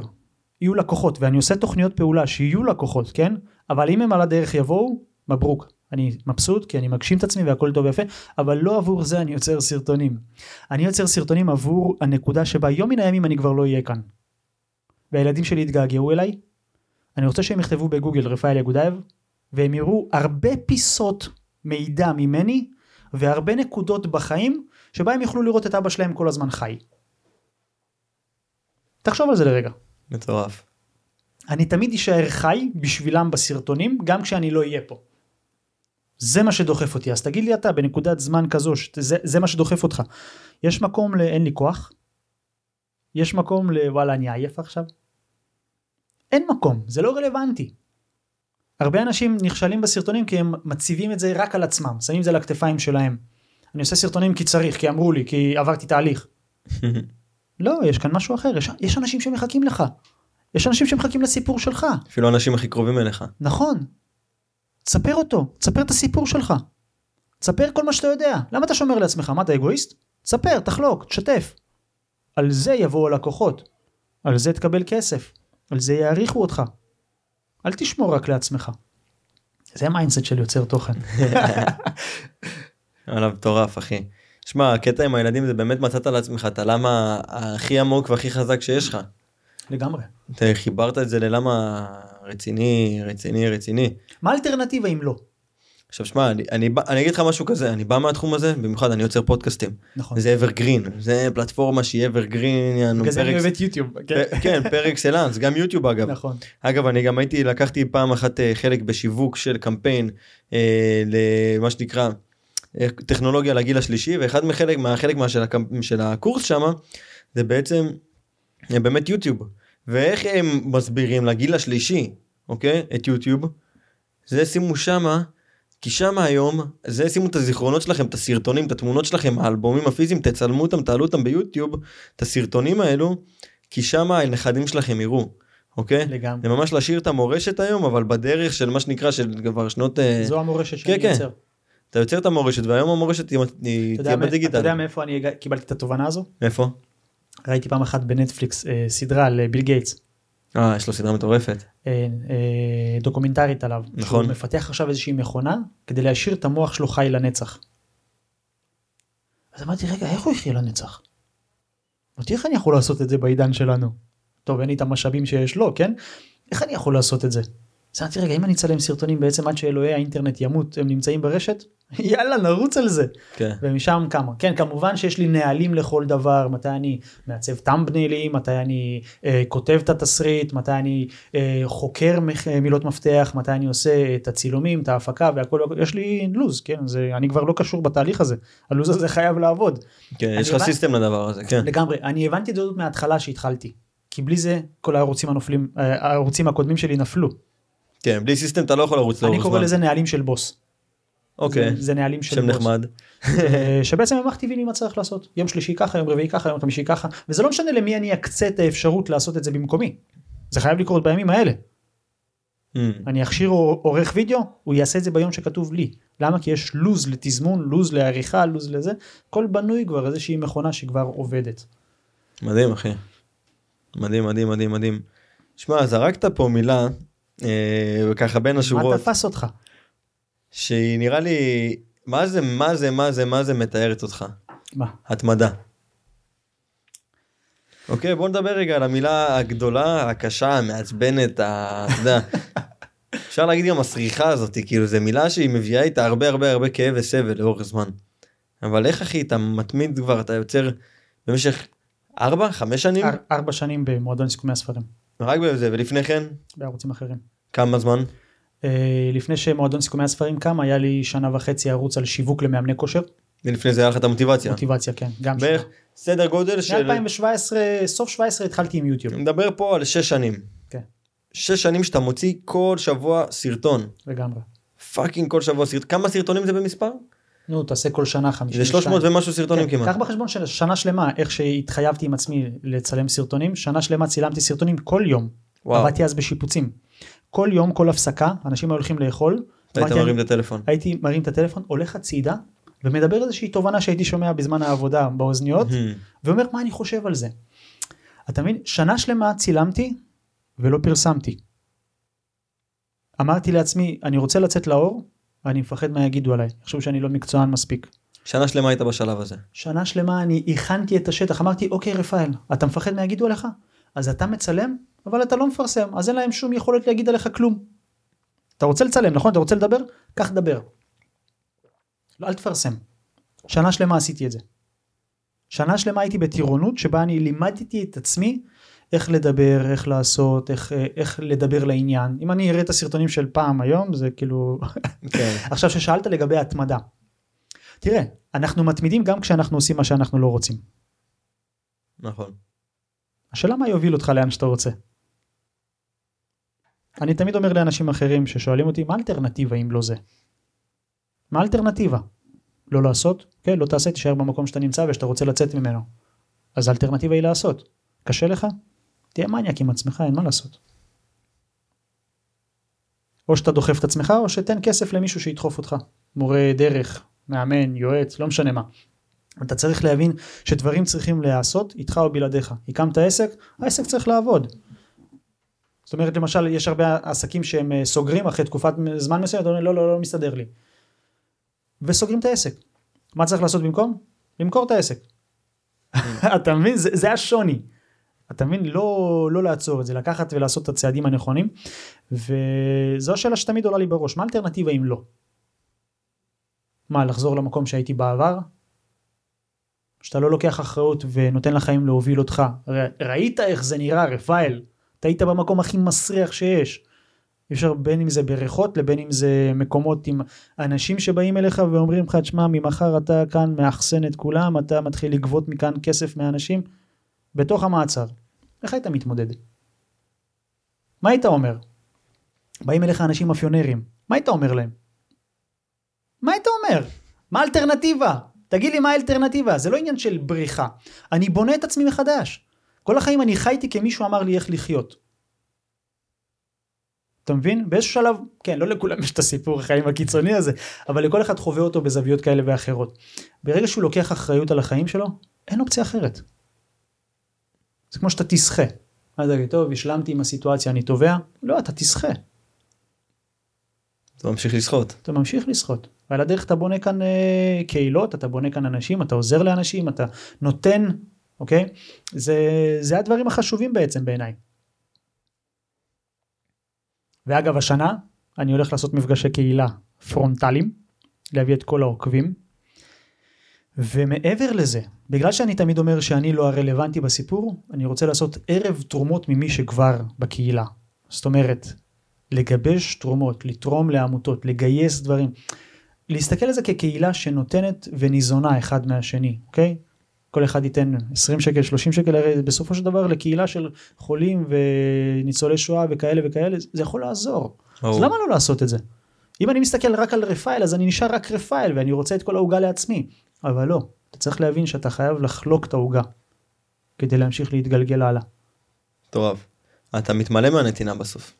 יהיו לקוחות, ואני עושה תוכניות פעולה שיהיו לקוחות, כן? אבל אם הם על הדרך יבואו, מברוק. אני מבסוט, כי אני מגשים את עצמי והכל טוב ויפה, אבל לא עבור זה אני יוצר סרטונים. אני יוצר סרטונים עבור הנקודה שבה יום מן הימים אני כבר לא יהיה כאן. והילדים שלי יתגעגעו אליי. אני רוצה שהם יכתבו בגוגל רפאל יגודייב, והם יראו הרבה פיסות מידע ממני, והרבה נקודות בחיים, שבה הם יוכלו לראות את אבא שלהם כל הזמן חי. תחשוב על זה לרגע. מטורף. אני תמיד אשאר חי בשבילם בסרטונים, גם כשאני לא אהיה פה. זה מה שדוחף אותי. אז תגיד לי אתה, בנקודת זמן כזו, זה, זה מה שדוחף אותך. יש מקום לאין לי כוח? יש מקום לוואלה, אני עייף עכשיו? אין מקום, זה לא רלוונטי. הרבה אנשים נכשלים בסרטונים כי הם מציבים את זה רק על עצמם, שמים את זה לכתפיים שלהם. אני עושה סרטונים כי צריך, כי אמרו לי, כי עברתי תהליך. לא, יש כאן משהו אחר, יש, יש אנשים שמחכים לך. יש אנשים שמחכים לסיפור שלך. אפילו אנשים הכי קרובים אליך. נכון. תספר אותו, תספר את הסיפור שלך. תספר כל מה שאתה יודע. למה אתה שומר לעצמך? מה, אתה אגואיסט? תספר, תחלוק, תשתף. על זה יבואו הלקוחות. על זה תקבל כסף. על זה יעריכו אותך. אל תשמור רק לעצמך. זה המיינדסט של יוצר תוכן. עליו טורף, אחי. שמע, הקטע עם הילדים זה באמת מצאת על עצמך, אתה למה הכי עמוק והכי חזק שיש לך. לגמרי. אתה חיברת את זה ללמה רציני, רציני, רציני. מה האלטרנטיבה אם לא? עכשיו, שמע, אני, אני, אני אגיד לך משהו כזה, אני בא מהתחום הזה, במיוחד אני יוצר פודקאסטים. נכון. זה evergreen, זה פלטפורמה שהיא evergreen. בגלל זה אני אוהב את יוטיוב. כן, פר אקסלנס, גם יוטיוב אגב. נכון. אגב, אני גם הייתי, לקחתי פעם אחת חלק בשיווק של קמפיין, אה, למה שנקרא, טכנולוגיה לגיל השלישי, ואחד מחלק, מהחלק מה של, הקמפ, של הקורס שמה, זה בעצם, באמת יוטיוב. ואיך הם מסבירים לגיל השלישי, אוקיי, את יוטיוב, זה שימו שמה, כי שם היום, זה שימו את הזיכרונות שלכם, את הסרטונים, את התמונות שלכם, האלבומים הפיזיים, תצלמו אותם, תעלו אותם ביוטיוב, את הסרטונים האלו, כי שם הנכדים שלכם יראו, אוקיי? לגמרי. זה ממש להשאיר את המורשת היום, אבל בדרך של מה שנקרא, של כבר שנות... זו המורשת שאני כן, יוצר. כן. אתה יוצר את המורשת, והיום המורשת תהיה בדיגיטל. אתה יודע מאיפה אני קיבלתי את התובנה הזו? מאיפה? ראיתי פעם אחת בנטפליקס סדרה על ביל גייטס. אה, יש לו סדרה מטורפת. דוקומנטרית עליו. נכון. הוא מפתח עכשיו איזושהי מכונה, כדי להשאיר את המוח שלו חי לנצח. אז אמרתי, רגע, איך הוא יחיה לנצח? אמרתי, איך אני יכול לעשות את זה בעידן שלנו? טוב, אין לי את המשאבים שיש לו, כן? איך אני יכול לעשות את זה? אז אמרתי, רגע, אם אני אצלם סרטונים בעצם עד שאלוהי האינטרנט ימות, הם נמצאים ברשת, יאללה, נרוץ על זה. כן. ומשם כמה. כן, כמובן שיש לי נהלים לכל דבר, מתי אני מעצב טאמבניילים, מתי אני אה, כותב את התסריט, מתי אני אה, חוקר מילות מפתח, מתי אני עושה את הצילומים, את ההפקה, והכל, יש לי לוז, כן, זה, אני כבר לא קשור בתהליך הזה, הלוז הזה חייב לעבוד. כן, יש לך הבנ... סיסטם לדבר הזה, כן. לגמרי, אני הבנתי את זה עוד מההתחלה שהתחלתי, כי בלי זה כל הערוצים, הנופלים, הערוצים הקודמים שלי נפלו. כן, בלי סיסטם אתה לא יכול לערוץ לאורך זמן. אני קורא לזה נהלים של בוס. אוקיי. זה נהלים של בוס. שם נחמד. שבעצם הם מכתיבים לי מה צריך לעשות. יום שלישי ככה, יום רביעי ככה, יום חמישי ככה. וזה לא משנה למי אני אקצה את האפשרות לעשות את זה במקומי. זה חייב לקרות בימים האלה. אני אכשיר עורך וידאו, הוא יעשה את זה ביום שכתוב לי. למה? כי יש לוז לתזמון, לוז לעריכה, לוז לזה. כל בנוי כבר איזושהי מכונה שכבר עובדת. מדהים, אחי. מדהים, מדהים, מדהים, מדהים. שמע, זרקת פה מילה וככה בין השורות. מה תפס אותך? שהיא נראה לי, מה זה, מה זה, מה זה, מה זה מתארת אותך? מה? התמדה. אוקיי, בוא נדבר רגע על המילה הגדולה, הקשה, המעצבנת, אתה יודע, אפשר להגיד גם הסריחה הזאת, כאילו זה מילה שהיא מביאה איתה הרבה הרבה הרבה כאב וסבל לאורך זמן. אבל איך אחי, אתה מתמיד כבר, אתה יוצר במשך ארבע, חמש שנים? ארבע שנים במועדון סיכומי הספרים. רק בזה, ולפני כן? בערוצים אחרים. כמה זמן? Uh, לפני שמועדון סיכומי הספרים קם, היה לי שנה וחצי ערוץ על שיווק למאמני כושר. ולפני זה היה לך את המוטיבציה. מוטיבציה, כן. גם שנה. סדר גודל של... אלפיים שבע עשרה, סוף שבע עשרה התחלתי עם יוטיוב. מדבר פה על שש שנים. כן. שש שנים שאתה מוציא כל שבוע סרטון. לגמרי. פאקינג כל שבוע סרטון. כמה סרטונים זה במספר? נו, תעשה כל שנה חמישים ושתיים. זה שלוש מאות ומשהו סרטונים כמעט. קח בחשבון ששנה שלמה, איך שהתחייבתי עם עצמי לצלם סרטונים, שנה שלמה צילמתי סרטונים כל יום. עבדתי אז בשיפוצים. כל יום, כל הפסקה, אנשים הולכים לאכול. הייתי מרים את הטלפון. הייתי מרים את הטלפון, הולך הצידה, ומדבר איזושהי תובנה שהייתי שומע בזמן העבודה באוזניות, ואומר, מה אני חושב על זה? אתה מבין, שנה שלמה צילמתי ולא פרסמתי. אמרתי לעצמי, אני רוצה לצאת לאור, ואני מפחד מה יגידו עליי. חשוב שאני לא מקצוען מספיק. שנה שלמה היית בשלב הזה. שנה שלמה אני הכנתי את השטח, אמרתי, אוקיי, רפאל, אתה מפחד מה יגידו עליך? אז אתה מצלם, אבל אתה לא מפרסם, אז אין להם שום יכולת להגיד עליך כלום. אתה רוצה לצלם, נכון? אתה רוצה לדבר? כך דבר. לא, אל תפרסם. שנה שלמה עשיתי את זה. שנה שלמה הייתי בתירונות, שבה אני לימדתי את עצמי איך לדבר, איך לעשות, איך, איך לדבר לעניין. אם אני אראה את הסרטונים של פעם היום, זה כאילו... Okay. עכשיו ששאלת לגבי התמדה. תראה, אנחנו מתמידים גם כשאנחנו עושים מה שאנחנו לא רוצים. נכון. השאלה מה יוביל אותך לאן שאתה רוצה? אני תמיד אומר לאנשים אחרים ששואלים אותי, מה האלטרנטיבה אם לא זה? מה האלטרנטיבה? לא לעשות? כן, לא תעשה, תישאר במקום שאתה נמצא ושאתה רוצה לצאת ממנו. אז האלטרנטיבה היא לעשות. קשה לך? תהיה מניאק עם עצמך, אין מה לעשות. או שאתה דוחף את עצמך, או שתן כסף למישהו שידחוף אותך. מורה דרך, מאמן, יועץ, לא משנה מה. אתה צריך להבין שדברים צריכים לעשות איתך או בלעדיך. הקמת עסק, העסק צריך לעבוד. זאת אומרת, למשל, יש הרבה עסקים שהם סוגרים אחרי תקופת זמן מסוים, אתה אומר, לא, לא, לא מסתדר לי. וסוגרים את העסק. מה צריך לעשות במקום? למכור את העסק. אתה מבין? זה, זה השוני. אתה מבין? לא, לא לעצור את זה, לקחת ולעשות את הצעדים הנכונים. וזו השאלה שתמיד עולה לי בראש. מה האלטרנטיבה אם לא? מה, לחזור למקום שהייתי בעבר? שאתה לא לוקח אחריות ונותן לחיים להוביל אותך. ראית איך זה נראה, רפאל? אתה היית במקום הכי מסריח שיש. אפשר בין אם זה בריחות, לבין אם זה מקומות עם אנשים שבאים אליך ואומרים לך, תשמע, ממחר אתה כאן מאחסן את כולם, אתה מתחיל לגבות מכאן כסף מאנשים, בתוך המעצר. איך היית מתמודד? מה היית אומר? באים אליך אנשים אפיונרים. מה היית אומר להם? מה היית אומר? מה האלטרנטיבה? תגיד לי מה האלטרנטיבה. זה לא עניין של בריחה. אני בונה את עצמי מחדש. כל החיים אני חייתי כמישהו אמר לי איך לחיות. אתה מבין? באיזשהו שלב, כן, לא לכולם יש את הסיפור החיים הקיצוני הזה, אבל לכל אחד חווה אותו בזוויות כאלה ואחרות. ברגע שהוא לוקח אחריות על החיים שלו, אין אופציה אחרת. זה כמו שאתה תשחה. אז תגיד, טוב, השלמתי עם הסיטואציה, אני תובע. לא, אתה תשחה. אתה ממשיך לשחות. אתה ממשיך לשחות. ועל הדרך אתה בונה כאן אה, קהילות, אתה בונה כאן אנשים, אתה עוזר לאנשים, אתה נותן, אוקיי? זה, זה הדברים החשובים בעצם בעיניי. ואגב, השנה אני הולך לעשות מפגשי קהילה פרונטליים, להביא את כל העוקבים, ומעבר לזה, בגלל שאני תמיד אומר שאני לא הרלוונטי בסיפור, אני רוצה לעשות ערב תרומות ממי שכבר בקהילה. זאת אומרת, לגבש תרומות, לתרום לעמותות, לגייס דברים, להסתכל על זה כקהילה שנותנת וניזונה אחד מהשני, אוקיי? כל אחד ייתן עשרים שקל, שלושים שקל, הרי בסופו של דבר לקהילה של חולים וניצולי שואה וכאלה וכאלה, זה יכול לעזור. אז למה לא לעשות את זה? אם אני מסתכל רק על רפאל, אז אני נשאר רק רפאל, ואני רוצה את כל ההוגה לעצמי. אבל לא, אתה צריך להבין שאתה חייב לחלוק את ההוגה, כדי להמשיך להתגלגל הלאה. טוב, אתה מתמלא מהנתינה בסוף.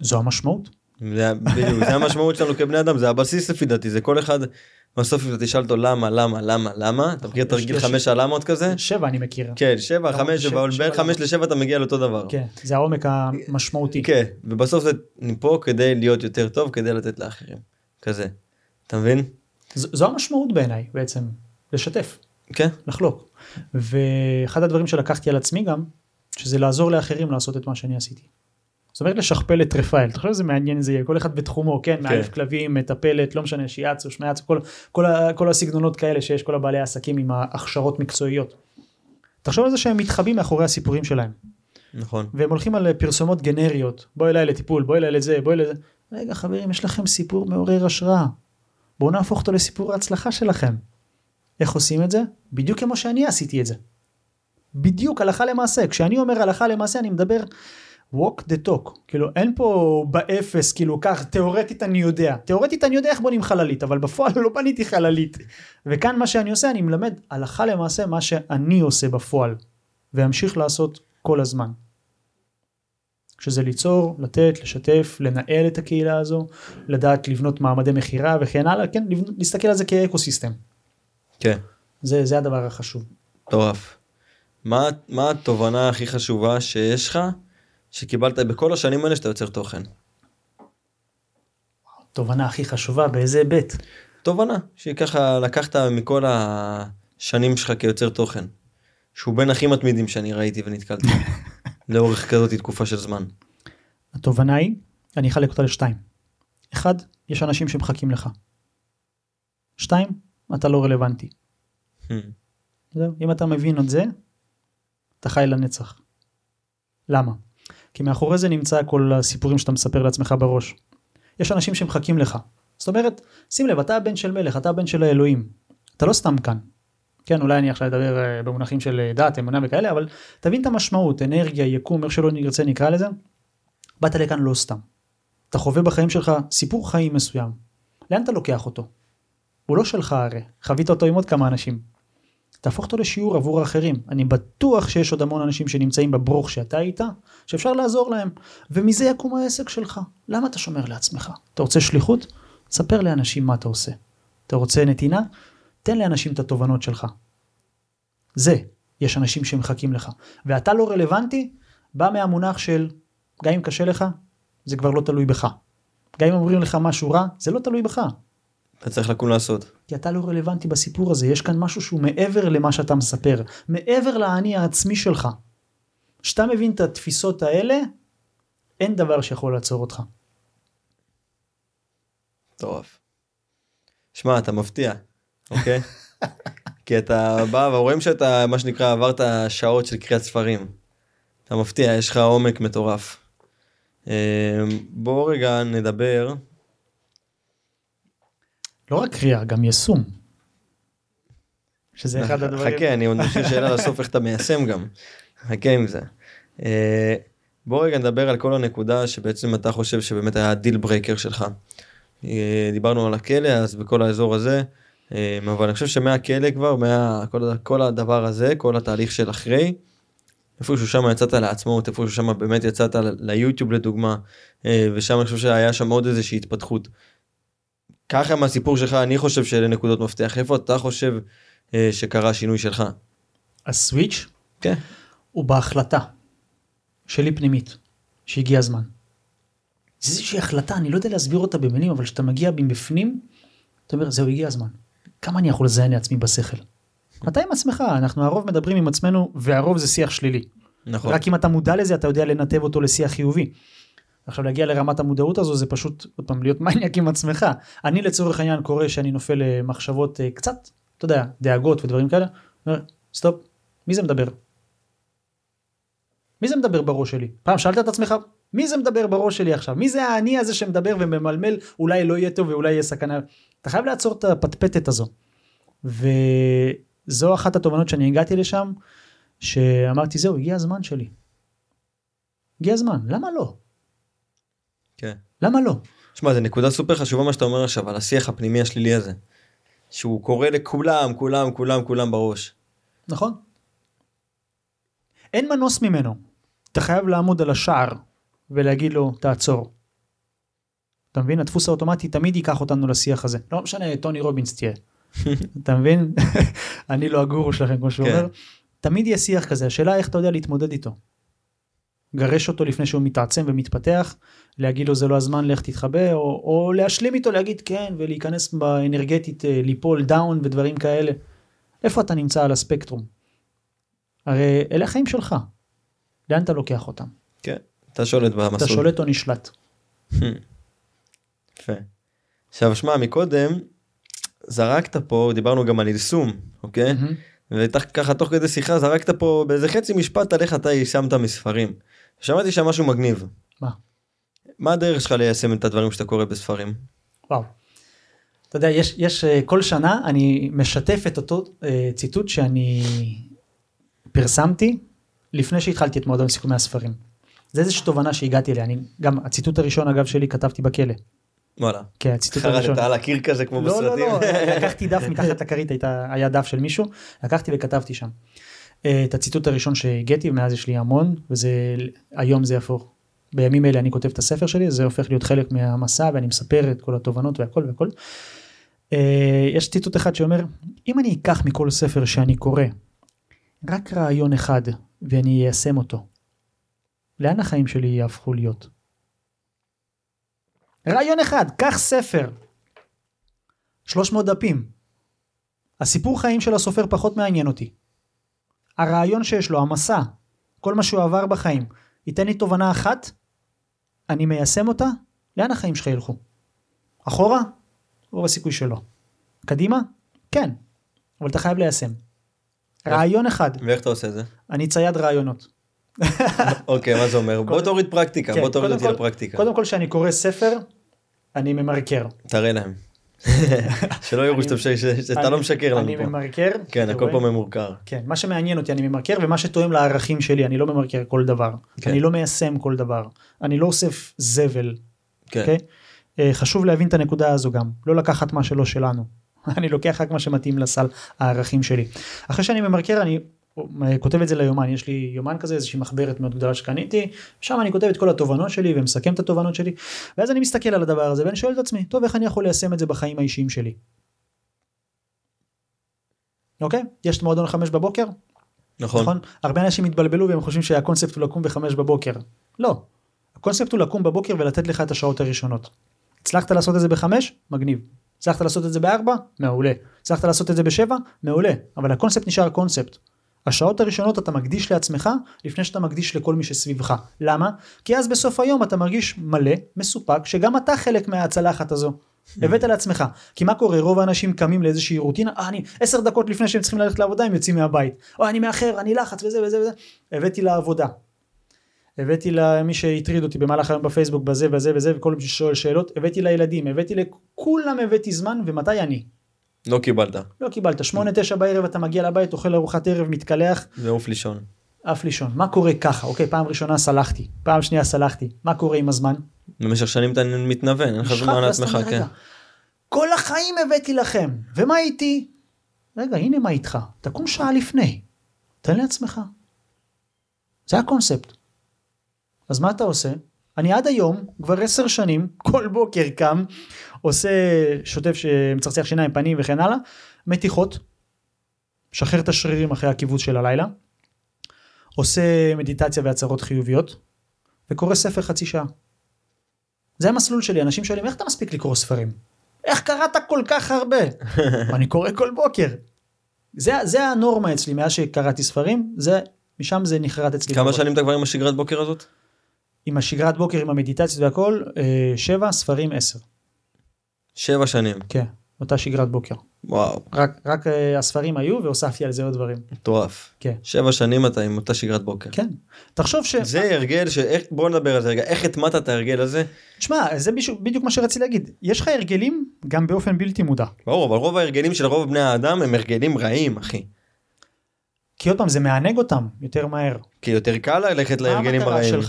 זו המשמעות. זה, בדיוק, זה המשמעות שלנו כבני אדם, זה הבסיס לפי דעתי, זה כל אחד... בסוף אם אתה תשאל אותו למה, למה, למה, למה, אתה מכיר תרגיל חמש הלמות כזה? שבע אני מכיר. כן, שבע, חמש, אבל בין חמש לשבע אתה מגיע לאותו דבר. כן, זה העומק המשמעותי. כן, ובסוף זה נפה כדי להיות יותר טוב, כדי לתת לאחרים. כזה, אתה מבין? זו המשמעות בעיניי בעצם, לשתף. כן. לחלוק. ואחד הדברים שלקחתי על עצמי גם, שזה לעזור לאחרים לעשות את מה שאני עשיתי. זאת אומרת לשכפל את רפאל, אתה חושב שזה מעניין, זה יהיה כל אחד בתחומו, כן, מאלף כלבים, מטפלת, לא משנה, שיאצו, שמיאצו, כל הסגנונות כאלה שיש, כל הבעלי העסקים עם ההכשרות מקצועיות. אתה חושב על זה שהם מתחבאים מאחורי הסיפורים שלהם. נכון. והם הולכים על פרסומות גנריות, בוא אליי לטיפול, בוא אליי לזה, בוא אליי לזה. רגע חברים, יש לכם סיפור מעורר השראה. בואו נהפוך אותו לסיפור ההצלחה שלכם. איך עושים את זה? בדיוק כמו שאני עשיתי את זה. בדיוק הלכה למעשה. כשאני אומר הלכה למעשה, אני מדבר walk the talk. כאילו, אין פה באפס, כאילו, כך, תיאורטית אני יודע. תיאורטית אני יודע איך בונים חללית, אבל בפועל לא בניתי חללית. וכאן מה שאני עושה, אני מלמד הלכה למעשה מה שאני עושה בפועל, ואמשיך לעשות כל הזמן. שזה ליצור, לתת, לשתף, לנהל את הקהילה הזו, לדעת לבנות מעמדי מחירה וכן הלאה, כן, להסתכל על זה כאקוסיסטם. כן. זה, זה הדבר החשוב. טוב. מה, מה התובנה הכי חשובה שיש לך, שקיבלת בכל השנים האלה שאתה יוצר תוכן? תובנה הכי חשובה, באיזה בית? תובנה, שככה לקחת מכל השנים שלך כיוצר תוכן, שהוא בין הכי מתמידים שאני ראיתי ונתקלתי. לאורך כזאת תקופה של זמן. התובנה היא, אני אחלק אותה לשתיים. אחד, יש אנשים שמחכים לך. שתיים, אתה לא רלוונטי. אם אתה מבין את זה, אתה חי לנצח. למה? כי מאחורי זה נמצא כל הסיפורים שאתה מספר לעצמך בראש. יש אנשים שמחכים לך. זאת אומרת, שים לב, אתה הבן של מלך, אתה הבן של האלוהים. אתה לא סתם כאן. כן, אולי אני עכשיו אדבר במונחים של דת, אמונה וכאלה, אבל תבין את המשמעות, אנרגיה, יקום, איך שלא נרצה נקרא לזה, באת לכאן לא סתם. אתה חווה בחיים שלך סיפור חיים מסוים. לאן אתה לוקח אותו? הוא לא שלך הרי, חווית אותו עם עוד כמה אנשים. תהפוך אותו לשיעור עבור אחרים. אני בטוח שיש עוד המון אנשים שנמצאים בברוך שאתה איתה, שאפשר לעזור להם, ומזה יקום העסק שלך. למה אתה שומר לעצמך? אתה רוצה שליחות? ספר לאנשים מה אתה עושה. אתה רוצה נתינה? תן לאנשים את התובנות שלך. זה, יש אנשים שמחכים לך. ואתה לא רלוונטי, בא מהמונח של, גם אם קשה לך, זה כבר לא תלוי בך. גם אם אומרים לך משהו רע, זה לא תלוי בך. אתה צריך לקום לעשות. כי אתה לא רלוונטי בסיפור הזה, יש כאן משהו שהוא מעבר למה שאתה מספר, מעבר לעני העצמי שלך. כשאתה מבין את התפיסות האלה, אין דבר שיכול לעצור אותך. טוב. שמע, אתה מפתיע. אוקיי? כי אתה בא ורואים שאתה, מה שנקרא, עברת שעות של קריאת ספרים. אתה מפתיע, יש לך עומק מטורף. בוא רגע נדבר. לא רק קריאה, גם יישום. שזה אחד הדברים. חכה, אני חושב שאלה לסוף איך אתה מיישם גם. חכה עם זה. בוא רגע נדבר על כל הנקודה שבעצם אתה חושב שבאמת היה הדיל ברייקר שלך. דיברנו על הכלא, אז בכל האזור הזה, אבל אני חושב שמהכלא כבר, כל הדבר הזה, כל התהליך של אחרי, איפשהו שם יצאת לעצמאות, איפשהו שם באמת יצאת ליוטיוב לדוגמה, ושם אני חושב שהיה שם עוד איזושהי התפתחות. ככה מהסיפור שלך, אני חושב שאלה נקודות מפתח, איפה אתה חושב שקרה השינוי שלך? הסוויץ' הוא בהחלטה שלי פנימית, שהגיע הזמן. זה איזושהי החלטה, אני לא יודע להסביר אותה במילים, אבל כשאתה מגיע מבפנים, אתה אומר, זהו, הגיע הזמן. כמה אני יכול לזיין לעצמי בשכל? אתה עם עצמך, אנחנו הרוב מדברים עם עצמנו, והרוב זה שיח שלילי. נכון. רק אם אתה מודע לזה, אתה יודע לנתב אותו לשיח חיובי. עכשיו, להגיע לרמת המודעות הזו, זה פשוט, עוד פעם, להיות מניאק עם עצמך. אני לצורך העניין קורא שאני נופל למחשבות קצת, אתה יודע, דאגות ודברים כאלה. אומר, סטופ, מי זה מדבר? מי זה מדבר בראש שלי? פעם שאלת את עצמך, מי זה מדבר בראש שלי עכשיו? מי זה העני הזה שמדבר וממלמל, אולי לא יהיה טוב ואולי יהיה סכנה? אתה חייב לעצור את הפטפטת הזו. וזו אחת התובנות שאני הגעתי לשם, שאמרתי, זהו, הגיע הזמן שלי. הגיע הזמן, למה לא? כן. למה לא? תשמע, זו נקודה סופר חשובה מה שאתה אומר עכשיו, על השיח הפנימי השלילי הזה, שהוא קורא לכולם, כולם, כולם, כולם בראש. נכון. אין מנוס ממנו. אתה חייב לעמוד על השער, ולהגיד לו, תעצור. אתה מבין? הדפוס האוטומטי תמיד ייקח אותנו לשיח הזה. לא משנה, טוני רובינס תהיה. אתה מבין? אני לא הגורו שלכם, כמו שהוא אומר. תמיד יהיה שיח כזה. השאלה איך אתה יודע להתמודד איתו. גרש אותו לפני שהוא מתעצם ומתפתח, להגיד לו, זה לא הזמן, לך תתחבא, או, או להשלים איתו, להגיד כן, ולהיכנס באנרגטית, ליפול דאון ודברים כאלה. איפה אתה נמצא על הספקטרום? הרי אלה החיים שלך. לאן אתה לוקח אותם? כן, אתה שולט במסלול. אתה שולט או נשלט. יפה. עכשיו, שמע, מקודם, זרקת פה, דיברנו גם על יישום, אוקיי? וככה, תוך כדי שיחה, זרקת פה באיזה חצי משפט עליך, אתה יישמת מספרים. שמעתי שם משהו מגניב. מה? מה הדרך שלך ליישם את הדברים שאתה קורא בספרים? וואו. אתה יודע, יש, יש כל שנה אני משתף את אותו ציטוט שאני פרסמתי לפני שהתחלתי את מועדון סיכומי הספרים. זה איזושהי תובנה שהגעתי אליה. אני, גם הציטוט הראשון, אגב, שלי כתבתי בכלא. וואלה. כן, הציטוט הראשון. חרדת על הקיר כזה כמו בסרטים. לא, לא, לא. לקחתי דף מתחת לקרית, היה דף של מישהו, לקחתי וכתבתי שם. את הציטוט הראשון שהגעתי, ומאז יש לי המון, והיום זה יפור. בימים אלה אני כותב את הספר שלי, זה הופך להיות חלק מהמסע, ואני מספר את כל התובנות והכל והכל. יש ציטוט אחד שאומר, אם אני אקח מכל ספר שאני קורא, רק רעיון אחד, ואני איישם אותו, לאן החיים שלי יהפכו להיות? רעיון אחד, קח ספר, שלוש מאות דפים, הסיפור חיים של הסופר פחות מעניין אותי, הרעיון שיש לו, המסע, כל מה שהוא עבר בחיים, ייתן לי תובנה אחת, אני מיישם אותה, לאן החיים שלך ילכו? אחורה? רוב הסיכוי שלו. קדימה? כן, אבל אתה חייב ליישם. רעיון אחד. ואיך אתה עושה זה? אני צייד רעיונות. אוקיי, מה זה אומר? בוא תוריד פרקטיקה, בוא תוריד אותי לפרקטיקה. קודם כל, שאני קורא ספר, אני ממרקר. תראה להם. שלא יראו שאתה לא משקר לנו פה. אני ממרקר. כן, הכל פה ממורקר. כן, מה שמעניין אותי אני ממרקר, ומה שתואם לערכים שלי, אני לא ממרקר כל דבר. אני לא מיישם כל דבר. אני לא אוסף זבל. כן. חשוב להבין את הנקודה הזו גם. לא לקחת מה שלא שלנו. אני לוקח רק מה שמתאים לסל הערכים שלי. אחרי שאני ממרקר, אני כותב את זה ליומן, יש לי יומן כזה, איזושהי מחברת מאוד גדולה שקניתי, שם אני כותב את כל התובנות שלי, ומסכם את התובנות שלי, ואז אני מסתכל על הדבר הזה, ואני שואל את עצמי, טוב, איך אני יכול ליישם את זה בחיים האישיים שלי? אוקיי? יש את מועדון חמש בבוקר? נכון. נכון? הרבה אנשים מתבלבלו, והם חושבים שהקונספט הוא לקום בחמש בבוקר. לא. הקונספט הוא לקום בבוקר, ולתת לך את השעות הראשונות. הצלחת לעשות את זה בחמש? מגניב. הצלחת לעשות את זה בארבע? מעולה. הצלחת לעשות את זה בשבע? מעולה. אבל הקונספט נשאר קונספט. השעות הראשונות אתה מקדיש לעצמך, לפני שאתה מקדיש לכל מי שסביבך. למה? כי אז בסוף היום אתה מרגיש מלא, מסופק, שגם אתה חלק מההצלחת הזו. הבאת לעצמך. כי מה קורה? רוב האנשים קמים לאיזושהי רוטינה, אה, אני עשר דקות לפני שהם צריכים ללכת לעבודה, הם יוצאים מהבית. או, אני מאחר, אני לחץ, וזה וזה וזה. הבאתי לעבודה. הבאתי למי שהטריד אותי במהלך היום בפייסבוק, בזה וזה וזה, וכל מי ששואל שאלות. הבאתי לילדים, הבאתי לכולם, הבאתי זמן, ומתי אני? לא קיבלת. לא קיבלת. שמונה, תשע בערב אתה מגיע לבית, אוכל ארוחת ערב, מתקלח. ואוף לישון. אף לישון. מה קורה ככה? אוקיי, פעם ראשונה סלחתי. פעם שנייה סלחתי. מה קורה עם הזמן? במשך שנים אתה מתנוון. אין לך זמן לעצמך, כן. כל החיים הבאתי לכם. ומה איתי? רגע, הנה מה איתך. תקום שעה לפני. תן לעצמך. זה הקונספט. אז מה אתה עושה? אני עד היום, כבר עשר שנים, כל בוקר קם, עושה שוטף שמצרצח שיניים, פנים וכן הלאה, מתיחות, משחרר את השרירים אחרי הכיווץ של הלילה, עושה מדיטציה והצהרות חיוביות, וקורא ספר חצי שעה. זה המסלול שלי, אנשים שואלים, איך אתה מספיק לקרוא ספרים? איך קראת כל כך הרבה? אני קורא כל בוקר. זה, זה הנורמה אצלי, מאז שקראתי ספרים, זה, משם זה נחרט אצלי. כמה שנים אתה כבר עם השגרת בוקר הזאת? עם השגרת בוקר, עם המדיטציות והכל, שבע, ספרים עשר. שבע שנים. כן, אותה שגרת בוקר. וואו. רק, רק הספרים היו, והוספתי על זה עוד דברים. טורף. כן. שבע שנים אתה עם אותה שגרת בוקר. כן. תחשוב ש... זה הרגל ש... בוא נדבר על זה רגע. איך התמדת את ההרגל הזה? תשמע, זה בדיוק מה שרציתי להגיד. יש לך הרגלים גם באופן בלתי מודע. ברור, אבל רוב ההרגלים של רוב בני האדם הם הרגלים רעים, אחי. כי עוד פעם, זה מענג אותם יותר מהר. כי יותר קל ללכת להרגלים הרעים.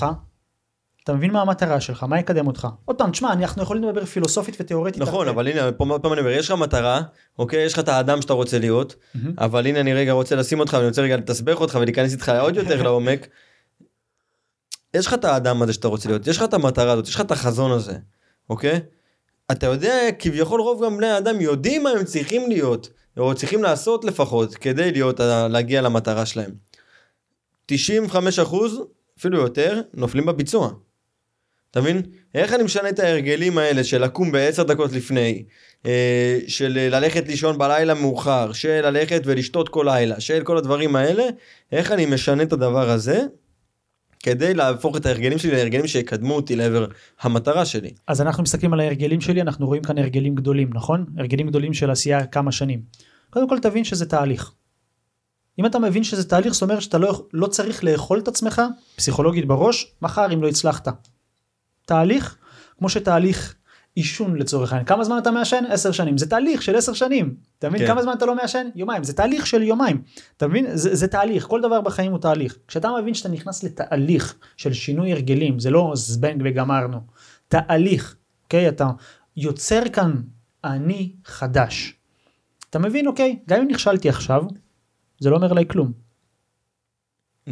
אתה מבין מה המטרה שלך, מה יקדם אותך? עוד פעם, תשמע, אנחנו יכולים לדבר פילוסופית ותיאורטית. נכון, אבל הנה, פעם אני אומר, יש לך מטרה, אוקיי, יש לך את האדם שאתה רוצה להיות, אבל הנה אני רגע רוצה לשים אותך, ואני רוצה רגע לתסבך אותך, ולהיכנס איתך עוד יותר לעומק. יש לך את האדם הזה שאתה רוצה להיות, יש לך את המטרה הזאת, יש לך את החזון הזה, אוקיי? אתה יודע, כביכול רוב גם בני האדם יודעים מה הם צריכים להיות, או צריכים לעשות לפחות, כדי להיות, להגיע למטרה שלהם. תשעים וחמישה אחוז, אפילו יותר, נופלים בביצוע. אתה מבין? איך אני משנה את ההרגלים האלה של לקום בעשר דקות לפני, של ללכת לישון בלילה מאוחר, של ללכת ולשתות כל לילה, של כל הדברים האלה, איך אני משנה את הדבר הזה, כדי להפוך את ההרגלים שלי להרגלים שיקדמו אותי לעבר המטרה שלי. אז אנחנו מסתכלים על ההרגלים שלי, אנחנו רואים כאן הרגלים גדולים, נכון? הרגלים גדולים של עשייה כמה שנים. קודם כל תבין שזה תהליך. אם אתה מבין שזה תהליך, זאת אומרת שאתה לא, לא צריך לאכול את עצמך, פסיכולוגית בראש, מחר אם לא הצלחת. תהליך, כמו שתהליך אישון לצורך העניין. כמה זמן אתה מעשן? עשר שנים. זה תהליך של עשר שנים. אתה מבין? כמה זמן אתה לא מעשן? יומיים. זה תהליך של יומיים. אתה מבין? זה, זה תהליך. כל דבר בחיים הוא תהליך. כשאתה מבין שאתה נכנס לתהליך של שינוי הרגלים, זה לא זבנג וגמרנו. תהליך. אוקיי? אתה יוצר כאן אני חדש. אתה מבין? אוקיי? גם אם נכשלתי עכשיו, זה לא אומר לי כלום.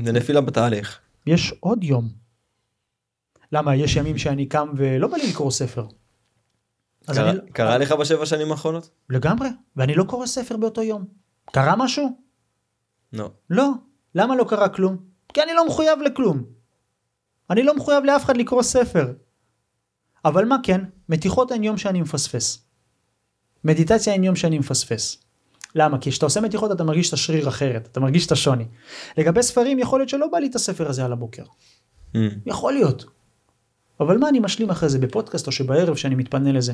זה נפילה בתהליך. יש עוד יום. למה? יש ימים שאני קם ולא בא לי לקרוא ספר. קרה, אני... קרה לך בשבע שנים האחרונות? לגמרי, ואני לא קורא ספר באותו יום. קרה משהו? לא. לא. למה לא קרה כלום? כי אני לא מחויב לכלום. אני לא מחויב לאף אחד לקרוא ספר. אבל מה כן? מתיחות אין יום שאני מפספס. מדיטציה אין יום שאני מפספס. למה? כי כשאתה עושה מתיחות אתה מרגיש את השריר אחרת, אתה מרגיש את השוני. לגבי ספרים יכול להיות שלא בא לי את הספר הזה על הבוקר. Mm. יכול להיות. אבל מה אני משלים אחרי זה בפודקאסט או שבערב שאני מתפנה לזה?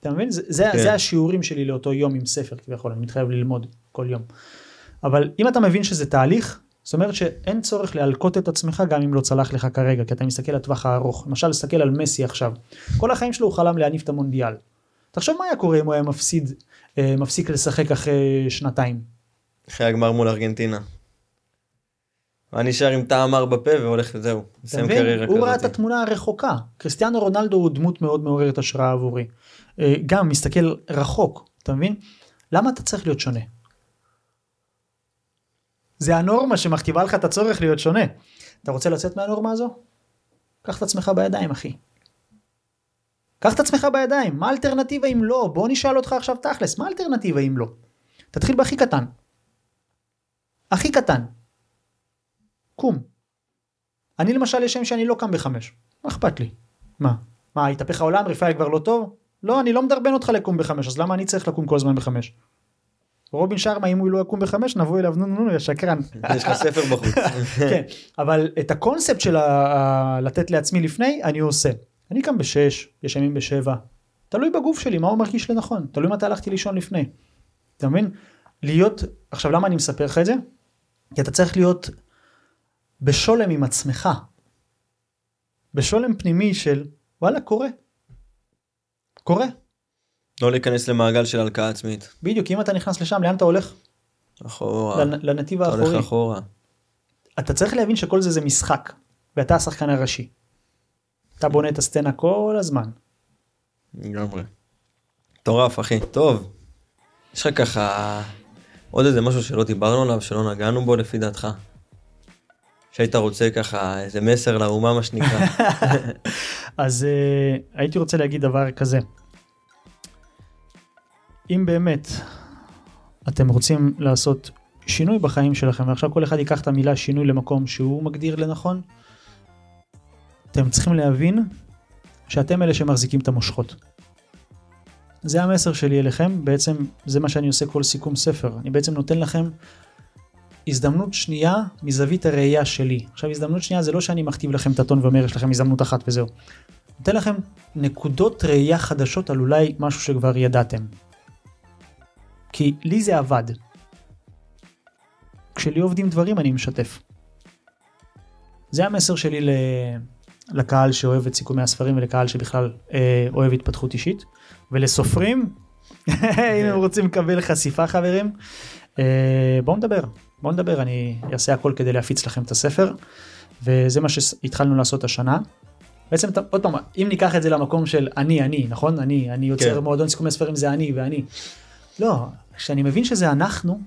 אתה מבין? זה, זה, כן. זה השיעורים שלי לאותו יום עם ספר, כביכול, אני מתחייב ללמוד כל יום. אבל אם אתה מבין שזה תהליך, זאת אומרת שאין צורך להלקות את עצמך גם אם לא צלח לך כרגע, כי אתה מסתכל לטווח הארוך. למשל, תסתכל על מסי עכשיו. כל החיים שלו הוא חלם להניף את המונדיאל. תחשוב מה היה קורה אם הוא היה מפסיד, מפסיק לשחק אחרי שנתיים. אחרי הגמר מול ארגנטינה. אני שר עם טעם ארבע פה והולך לזהו, סיים קריירה כזאת. הוא ראה את התמונה הרחוקה, קריסטיאנו רונלדו הוא דמות מאוד מעוררת השראה עבורי, גם מסתכל רחוק, אתה מבין? למה אתה צריך להיות שונה? זה הנורמה שמכתיבה לך את הצורך להיות שונה. אתה רוצה לצאת מהנורמה הזו? קח את עצמך בידיים אחי. קח את עצמך בידיים, מה האלטרנטיבה אם לא? בוא נשאל אותך עכשיו תכלס, מה האלטרנטיבה אם לא? תתחיל בהכי קטן. הכי קטן. קום. אני למשל יש שם שאני לא קם בחמש. מה אכפת לי? מה? מה, התהפך העולם? רפאל כבר לא טוב? לא, אני לא מדרבן אותך לקום בחמש, אז למה אני צריך לקום כל הזמן בחמש? רובין שרמה, אם הוא לא יקום בחמש, נבוא אליו, נו, נו, נו, ישקרן. יש לך ספר בחוץ. כן, אבל את הקונספט של לתת לעצמי לפני, אני עושה. אני קם בשש, יש ימים בשבע. תלוי בגוף שלי, מה הוא מרגיש לנכון? תלוי מתי הלכתי לישון לפני. אתה מבין? להיות, עכשיו למה אני מספר לך את זה? כי אתה צריך להיות בשולם עם עצמך, בשולם פנימי של, וואלה, קורה, קורה. לא להיכנס למעגל של הלקאה עצמית. בדיוק, אם אתה נכנס לשם, לאן אתה הולך? אחורה. לנתיב האחורי. אתה הולך אחורה. אתה צריך להבין שכל זה זה משחק, ואתה השחקן הראשי. אתה בונה את הסצנה כל הזמן. גמרי. תורף, אחי. טוב. יש לך ככה עוד איזה משהו שלא דיברנו עליו, שלא נגענו בו לפי דעתך. שהיית רוצה ככה, איזה מסר לאומה מה שנקרא. אז uh, הייתי רוצה להגיד דבר כזה. אם באמת אתם רוצים לעשות שינוי בחיים שלכם, ועכשיו כל אחד ייקח את המילה שינוי למקום שהוא מגדיר לנכון, אתם צריכים להבין שאתם אלה שמחזיקים את המושכות. זה המסר שלי אליכם, בעצם זה מה שאני עושה כל סיכום ספר. אני בעצם נותן לכם הזדמנות שנייה מזווית הראייה שלי. עכשיו הזדמנות שנייה זה לא שאני מכתיב לכם את הטון ואומר יש לכם הזדמנות אחת וזהו. נותן לכם נקודות ראייה חדשות על אולי משהו שכבר ידעתם. כי לי זה עבד. כשלי עובדים דברים אני משתף. זה המסר שלי ל... לקהל שאוהב את סיכומי הספרים ולקהל שבכלל אה, אוהב התפתחות אישית. ולסופרים, אם הם רוצים לקבל חשיפה חברים, אה, בואו נדבר. בואו נדבר, אני אעשה הכל כדי להפיץ לכם את הספר, וזה מה שהתחלנו לעשות השנה. בעצם, עוד פעם, אם ניקח את זה למקום של אני, אני, נכון? אני, אני יוצר כן. מועדון סיכומי ספרים, זה אני ואני. לא, כשאני מבין שזה אנחנו,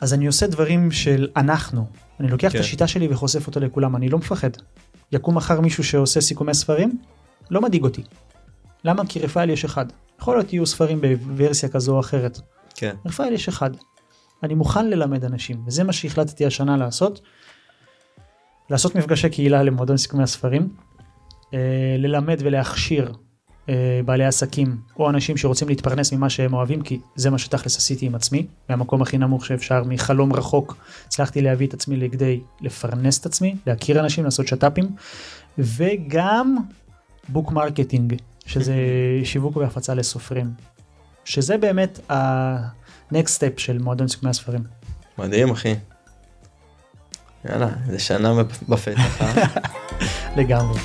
אז אני עושה דברים של אנחנו. אני לוקח כן. את השיטה שלי וחושף אותה לכולם, אני לא מפחד. יקום אחר מישהו שעושה סיכומי ספרים, לא מדאיג אותי. למה? כי רפאל יש אחד. יכול להיות יהיו ספרים בוורסיה כזו או אחרת. כן. רפאל יש אחד. אני מוכן ללמד אנשים, וזה מה שהחלטתי השנה לעשות, לעשות מפגשי קהילה למועדון סיכומי הספרים, ללמד ולהכשיר בעלי עסקים, או אנשים שרוצים להתפרנס ממה שהם אוהבים, כי זה מה שתכלס עשיתי עם עצמי, מהמקום הכי נמוך שאפשר, מחלום רחוק, הצלחתי להביא את עצמי לכדי לפרנס את עצמי, להכיר אנשים, לעשות שטאפים, וגם בוק מרקטינג, שזה שיווק והפצה לסופרים, שזה באמת ה... נקסט סטפ של מועדון סיכומי הספרים. מדהים אחי. יאללה, זה שנה בפתח. לגמרי.